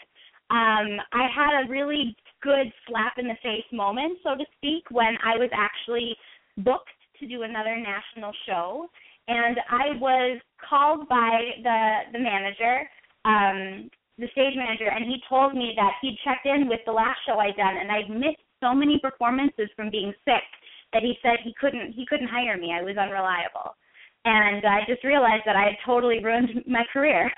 Um, I had a really good slap in the face moment, so to speak, when I was actually booked to do another national show, and I was called by the the manager, um, the stage manager, and he told me that he'd checked in with the last show I'd done, and I'd missed so many performances from being sick that he said he couldn't he couldn't hire me. I was unreliable, and I just realized that I had totally ruined my career.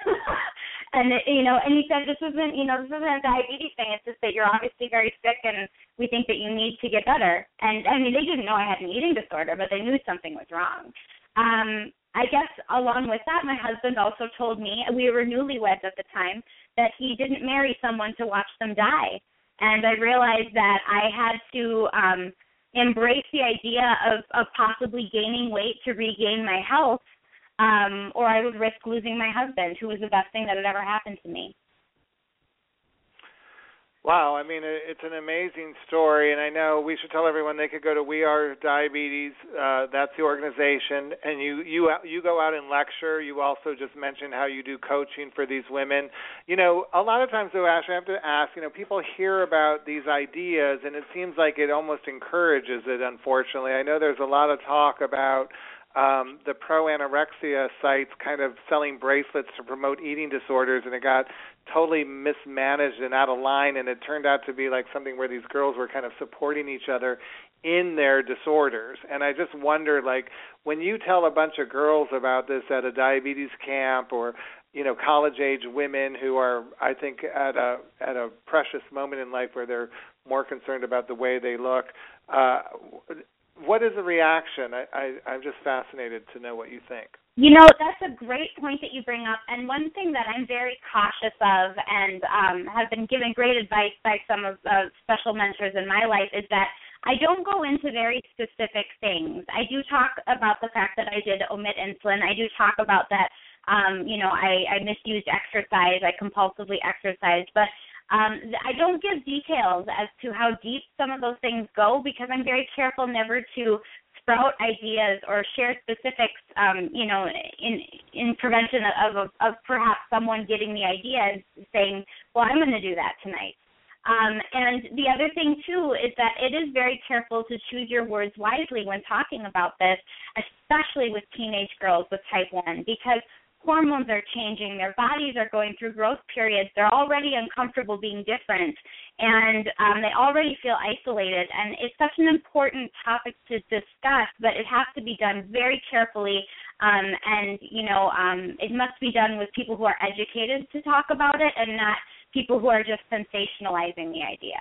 And, you know, and he said, this isn't, you know, this isn't a diabetes thing. It's just that you're obviously very sick and we think that you need to get better. And, I mean, they didn't know I had an eating disorder, but they knew something was wrong. Um, I guess along with that, my husband also told me, we were newlyweds at the time, that he didn't marry someone to watch them die. And I realized that I had to um, embrace the idea of, of possibly gaining weight to regain my health. Um, or I would risk losing my husband, who was the best thing that had ever happened to me. Wow, I mean, it's an amazing story, and I know we should tell everyone they could go to We Are Diabetes, uh, that's the organization, and you, you you go out and lecture. You also just mentioned how you do coaching for these women. You know, a lot of times, though, Ash, I have to ask, you know, people hear about these ideas, and it seems like it almost encourages it, unfortunately. I know there's a lot of talk about Um, the pro-anorexia sites kind of selling bracelets to promote eating disorders, and it got totally mismanaged and out of line, and it turned out to be like something where these girls were kind of supporting each other in their disorders. And I just wonder, like, when you tell a bunch of girls about this at a diabetes camp or, you know, college-age women who are, I think, at a at a precious moment in life where they're more concerned about the way they look, uh what is the reaction? I, I, I'm just fascinated to know what you think. You know, that's a great point that you bring up. And one thing that I'm very cautious of and um, have been given great advice by some of uh, special mentors in my life is that I don't go into very specific things. I do talk about the fact that I did omit insulin. I do talk about that, um, you know, I, I misused exercise. I compulsively exercised. But Um, I don't give details as to how deep some of those things go because I'm very careful never to sprout ideas or share specifics, um, you know, in in prevention of, of, of perhaps someone getting the idea and saying, well, I'm going to do that tonight. Um, and the other thing, too, is that it is very careful to choose your words wisely when talking about this, especially with teenage girls with type one, because hormones are changing, their bodies are going through growth periods, they're already uncomfortable being different, and um, they already feel isolated. And it's such an important topic to discuss, but it has to be done very carefully, um, and, you know, um, it must be done with people who are educated to talk about it and not people who are just sensationalizing the idea.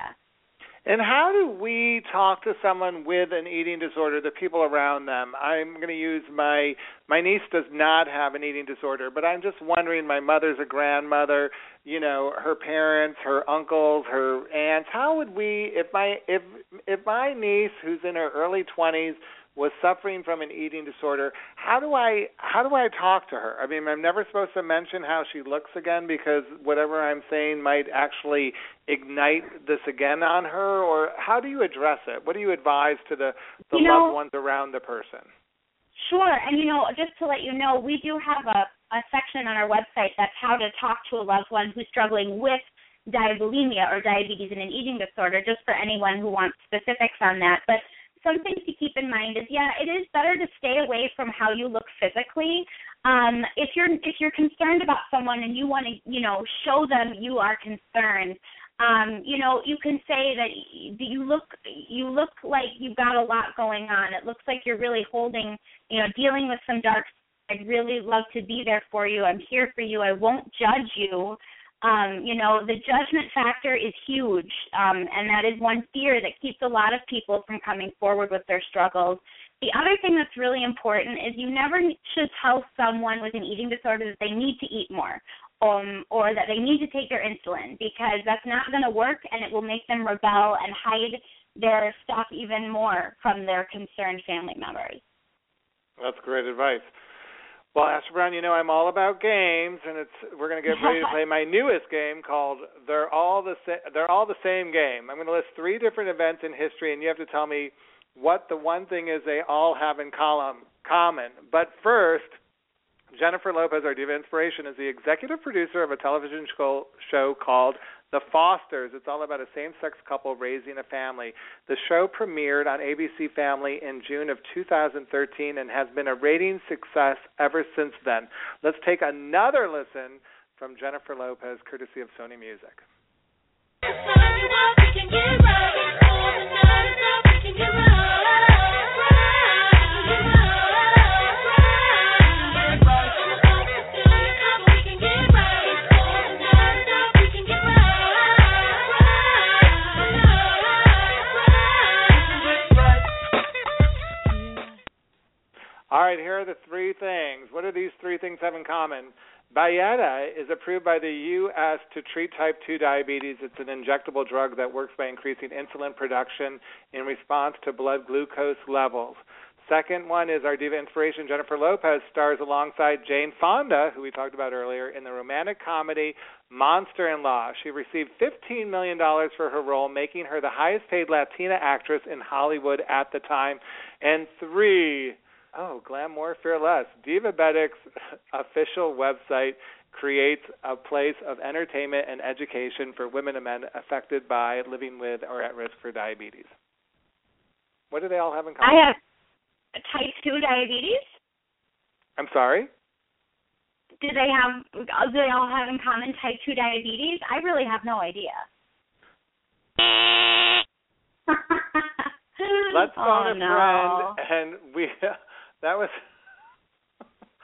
And how do we talk to someone with an eating disorder, the people around them? I'm going to use my, my niece does not have an eating disorder, but I'm just wondering, my mother's a grandmother, you know, her parents, her uncles, her aunts. How would we, if my, if, if my niece who's in her early twenties was suffering from an eating disorder, how do I how do I talk to her? I mean, I'm never supposed to mention how she looks again, because whatever I'm saying might actually ignite this again on her, or how do you address it? What do you advise to the, the you know, loved ones around the person? Sure, and, you know, just to let you know, we do have a, a section on our website that's how to talk to a loved one who's struggling with diabulimia or diabetes and an eating disorder, just for anyone who wants specifics on that. But something to keep in mind is, yeah, it is better to stay away from how you look physically. Um, if you're if you're concerned about someone and you want to, you know, show them you are concerned, um, you know, you can say that you look you look like you've got a lot going on. It looks like you're really holding, you know, dealing with some dark. I'd really love to be there for you. I'm here for you. I won't judge you. Um, you know, the judgment factor is huge, um, and that is one fear that keeps a lot of people from coming forward with their struggles. The other thing that's really important is you never should tell someone with an eating disorder that they need to eat more, um, or that they need to take their insulin, because that's not going to work, and it will make them rebel and hide their stuff even more from their concerned family members. That's great advice. Well, Asha Brown, you know I'm all about games, and it's we're going to get ready to play my newest game called "They're All the Sa- They're All the Same Game." I'm going to list three different events in history, and you have to tell me what the one thing is they all have in column, common. But first, Jennifer Lopez, our diva inspiration, is the executive producer of a television show called The Fosters. It's all about a same-sex couple raising a family. The show premiered on A B C Family in June of two thousand thirteen and has been a rating success ever since then. Let's take another listen from Jennifer Lopez, courtesy of Sony Music. All right, here are the three things. What do these three things have in common? Byetta is approved by the U S to treat type two diabetes. It's an injectable drug that works by increasing insulin production in response to blood glucose levels. Second one is our diva inspiration, Jennifer Lopez, stars alongside Jane Fonda, who we talked about earlier, in the romantic comedy Monster-in-Law. She received fifteen million dollars for her role, making her the highest-paid Latina actress in Hollywood at the time. And three... Oh, Glam More Fearless. Divabetic's official website creates a place of entertainment and education for women and men affected by, living with, or at risk for diabetes. What do they all have in common? I have type two diabetes. I'm sorry? Do they have? Do they all have in common type two diabetes? I really have no idea. Let's phone oh, a no. friend, and we... That was,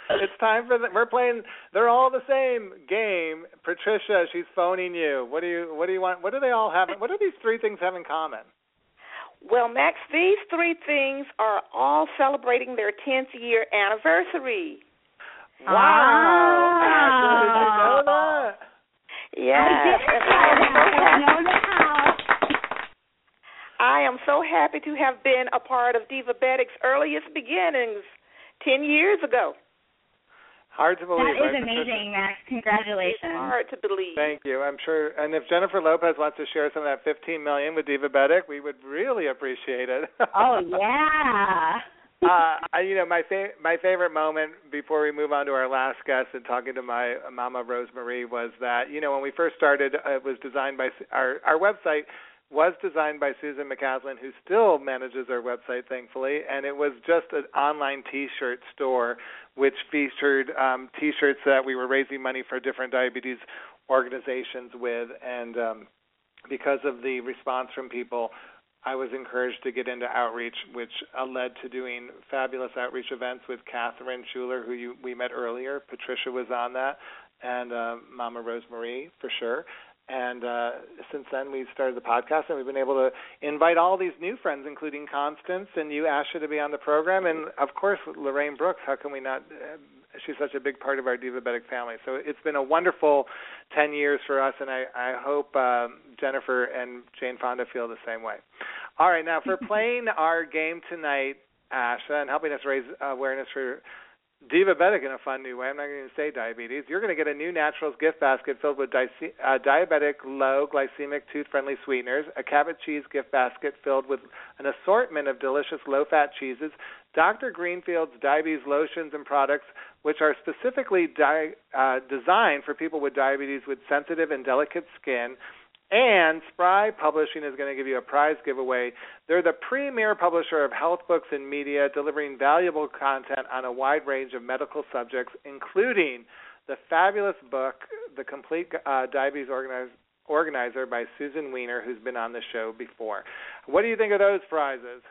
it's time for, the, we're playing, they're all the same game. Patricia, she's phoning you. What do you, what do you want, what do they all have, what do these three things have in common? Well, Max, these three things are all celebrating their tenth year anniversary. Wow. wow. Asha, did you know that? Yes. I am so happy to have been a part of Divabetic's earliest beginnings ten years ago. Hard to believe. That is right? amazing, Max. Congratulations. It's hard to believe. Thank you. I'm sure. And if Jennifer Lopez wants to share some of that fifteen million dollars with Divabetic, we would really appreciate it. Oh, yeah. Uh, I, you know, my fa- my favorite moment before we move on to our last guest and talking to my Mama Rose Marie was that, you know, when we first started, it was designed by our our website was designed by Susan McCaslin, who still manages our website, thankfully, and it was just an online T-shirt store which featured um, T-shirts that we were raising money for different diabetes organizations with, and um, because of the response from people, I was encouraged to get into outreach, which uh, led to doing fabulous outreach events with Catherine Schuller, who you, we met earlier. Patricia was on that, and uh, Mama Rose Marie, for sure. And uh, since then, we started the podcast, and we've been able to invite all these new friends, including Constance and you, Asha, to be on the program. And, of course, with Lorraine Brooks, how can we not uh, – she's such a big part of our Divabetic family. So it's been a wonderful ten years for us, and I, I hope uh, Jennifer and Jane Fonda feel the same way. All right, now, for playing our game tonight, Asha, and helping us raise awareness for – Divabetic in a fun new way. I'm not going to say diabetes. You're going to get a new Naturals gift basket filled with di- uh, diabetic, low, glycemic, tooth-friendly sweeteners, a Cabot cheese gift basket filled with an assortment of delicious low-fat cheeses, Doctor Greenfield's diabetes lotions and products, which are specifically di- uh, designed for people with diabetes with sensitive and delicate skin, and Spry Publishing is going to give you a prize giveaway. They're the premier publisher of health books and media, delivering valuable content on a wide range of medical subjects, including the fabulous book, The Complete uh, Diabetes Organiz- Organizer by Susan Weiner, who's been on the show before. What do you think of those prizes?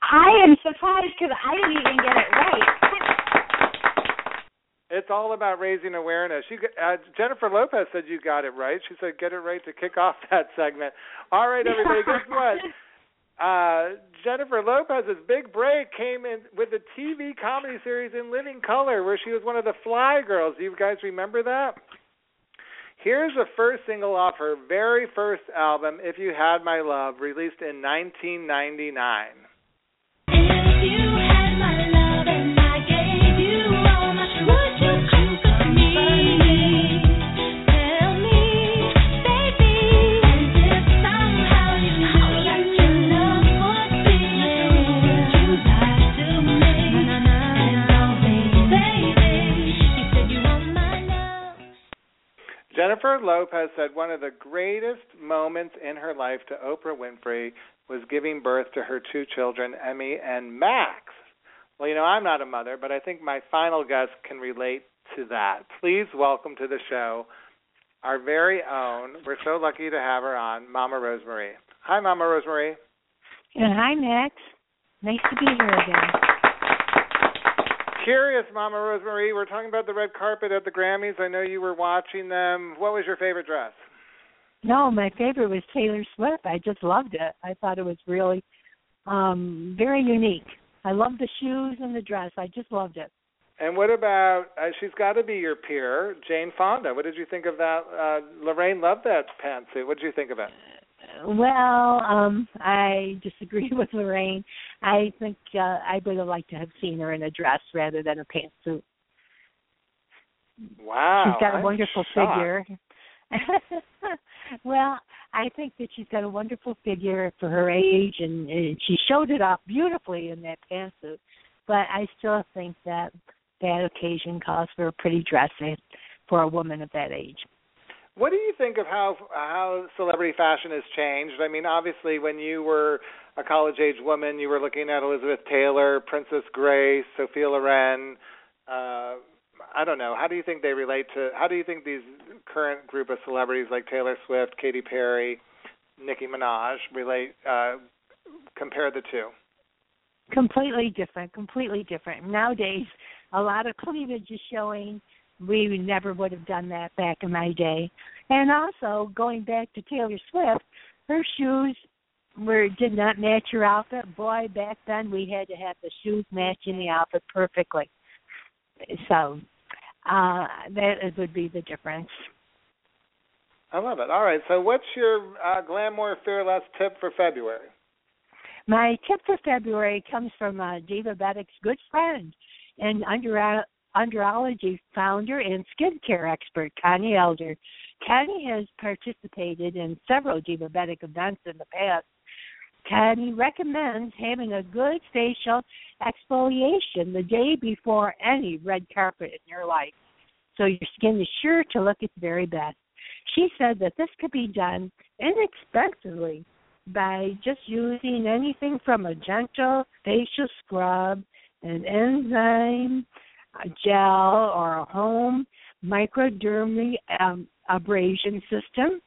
I am surprised because I didn't even get it right. It's all about raising awareness. You, uh, Jennifer Lopez said you got it right. She said, get it right to kick off that segment. All right, everybody, guess what? Uh, Jennifer Lopez's big break came in with the T V comedy series In Living Color, where she was one of the Fly Girls. Do you guys remember that? Here's the first single off her very first album, If You Had My Love, released in nineteen ninety-nine. Jennifer Lopez said one of the greatest moments in her life to Oprah Winfrey was giving birth to her two children, Emmy and Max. Well, you know, I'm not a mother, but I think my final guest can relate to that. Please welcome to the show our very own, we're so lucky to have her on, Mama Rose Marie. Hi, Mama Rose Marie. And hi, Max. Nice to be here again. Curious, Mama Rose Marie, we're talking about the red carpet at the Grammys. I know you were watching them. What was your favorite dress? No, my favorite was Taylor Swift. I just loved it. I thought it was really um, very unique. I loved the shoes and the dress. I just loved it. And what about, uh, she's got to be your peer, Jane Fonda. What did you think of that? Uh, Lorraine loved that pantsuit. What did you think of it? Well, um, I disagree with Lorraine. I think uh, I would have liked to have seen her in a dress rather than a pantsuit. Wow. She's got a I'm wonderful shocked. figure. Well, I think that she's got a wonderful figure for her age, and, and she showed it off beautifully in that pantsuit. But I still think that that occasion calls for a pretty dress for a woman of that age. What do you think of how how celebrity fashion has changed? I mean, obviously, when you were a college-age woman, you were looking at Elizabeth Taylor, Princess Grace, Sophia Loren. Uh, I don't know. How do you think they relate to – how do you think these current group of celebrities like Taylor Swift, Katy Perry, Nicki Minaj relate uh, – compare the two? Completely different, completely different. Nowadays, a lot of cleavage is showing. – We never would have done that back in my day. And also, going back to Taylor Swift, her shoes were did not match her outfit. Boy, back then we had to have the shoes matching the outfit perfectly. So uh, that would be the difference. I love it. All right, so what's your uh, Glamour Fearless tip for February? My tip for February comes from uh, Divabetic's good friend and under. Underology founder and skincare expert, Connie Elder. Connie has participated in several Divabetic events in the past. and he recommends having a good facial exfoliation the day before any red carpet in your life, so your skin is sure to look its very best. She said that this could be done inexpensively by just using anything from a gentle facial scrub, an enzyme, a gel, or a home microdermal um, abrasion system.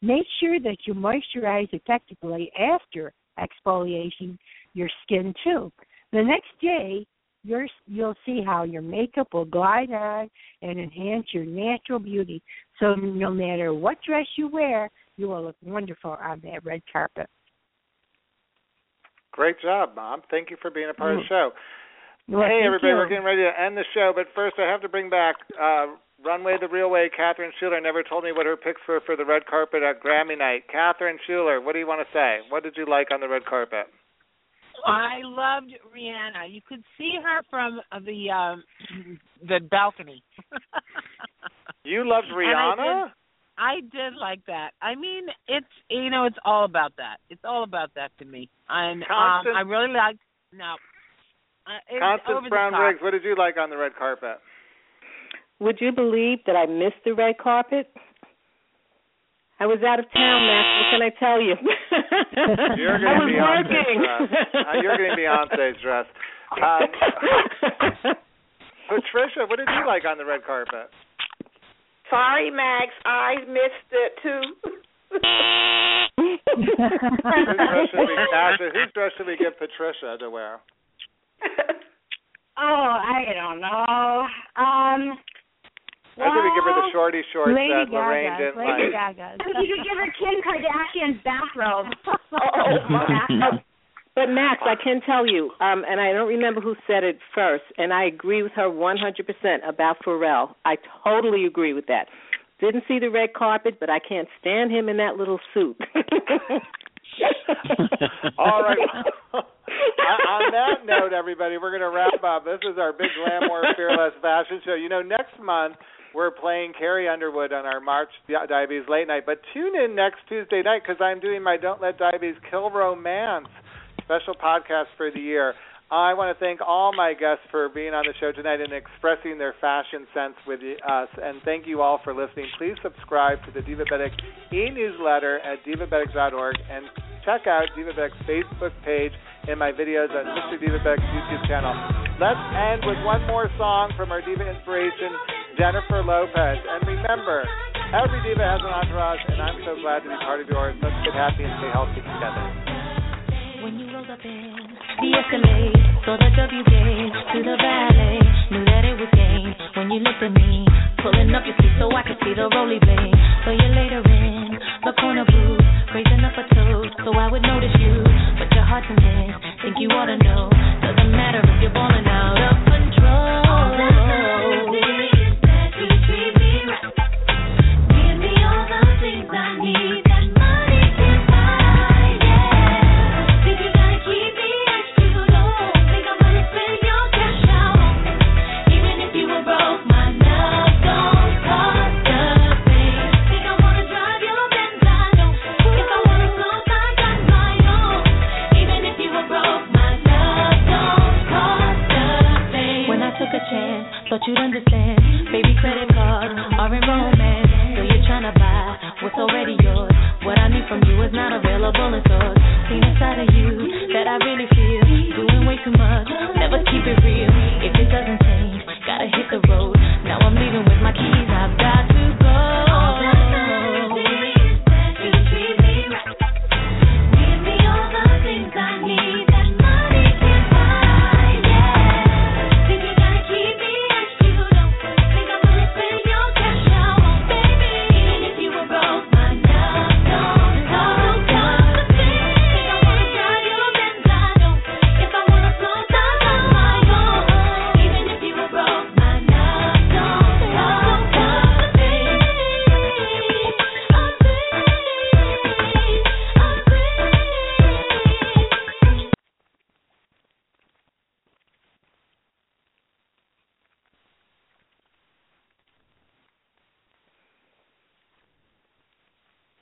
Make sure that you moisturize effectively after exfoliation your skin, too. The next day, You're, you'll see how your makeup will glide on and enhance your natural beauty. So no matter what dress you wear, you will look wonderful on that red carpet. Great job, Mom. Thank you for being a part mm-hmm. of the show. Well, hey, everybody, you. We're getting ready to end the show, but first I have to bring back uh, Runway the Real Way. Catherine Schuller never told me what her picks were for the red carpet at Grammy night. Catherine Schuller, what do you want to say? What did you like on the red carpet? I loved Rihanna. You could see her from the um, the balcony. You loved Rihanna? I did, I did like that. I mean, it's you know, it's all about that. It's all about that to me. And Constance, um, I really liked. No, uh, Constance Brown-Riggs, what did you like on the red carpet? Would you believe that I missed the red carpet? I was out of town, Max. What can I tell you? You're going to be Beyonce's dress. Uh, you're going to be Beyonce's dress. Um, Patricia, what did you like on the red carpet? Sorry, Max. I missed it, too. Whose dress should we, Asha, whose dress should we give Patricia to wear? Oh, I don't know. Um... I think we give her the shorty shorts Lady that Lorraine Gaga. didn't Lady like. Gaga. You could give her Kim Kardashian's bathrobe. Oh, but, Max, I can tell you, um, and I don't remember who said it first, and I agree with her one hundred percent about Pharrell. I totally agree with that. Didn't see the red carpet, but I can't stand him in that little suit. All right. On that note, everybody, we're going to wrap up. This is our big Glamour Fearless Fashion Show. You know, next month, we're playing Carrie Underwood on our March Diabetes Late Night. But tune in next Tuesday night because I'm doing my Don't Let Diabetes Kill Romance special podcast for the year. I want to thank all my guests for being on the show tonight and expressing their fashion sense with us. And thank you all for listening. Please subscribe to the Divabetic e-newsletter at divabetic dot org and check out Divabetic's Facebook page and my videos on Mister Divabetic's YouTube channel. Let's end with one more song from our diva inspiration, Jennifer Lopez. And remember, every diva has an entourage, and I'm so glad to be part of yours. Let's get happy and stay healthy together. When you rolled up in the Escalade, saw the W J to the ballet, knew that it was game. When you looked at me, pulling up your sleeve so I could see the rolly blade. So you later in the corner booth, raising up a toast so I would notice you, but your heart's in this. Think you ought to know. Doesn't matter if you're balling out of control. All that matters to me is that you treat me right. Give me all the things I need that money can buy. Yeah. Think you gotta keep the edge too low. Think I'm gonna spend your cash out. Even if you were broke, my love don't cost a thing. Think I wanna drive your Benz? I know. If I wanna float, I got my own. Even if you were broke, my love don't cost a thing. When I took a chance, thought you'd understand. Baby, credit cards are in romance. So you're trying to buy what's already yours. What I need from you is not available. And so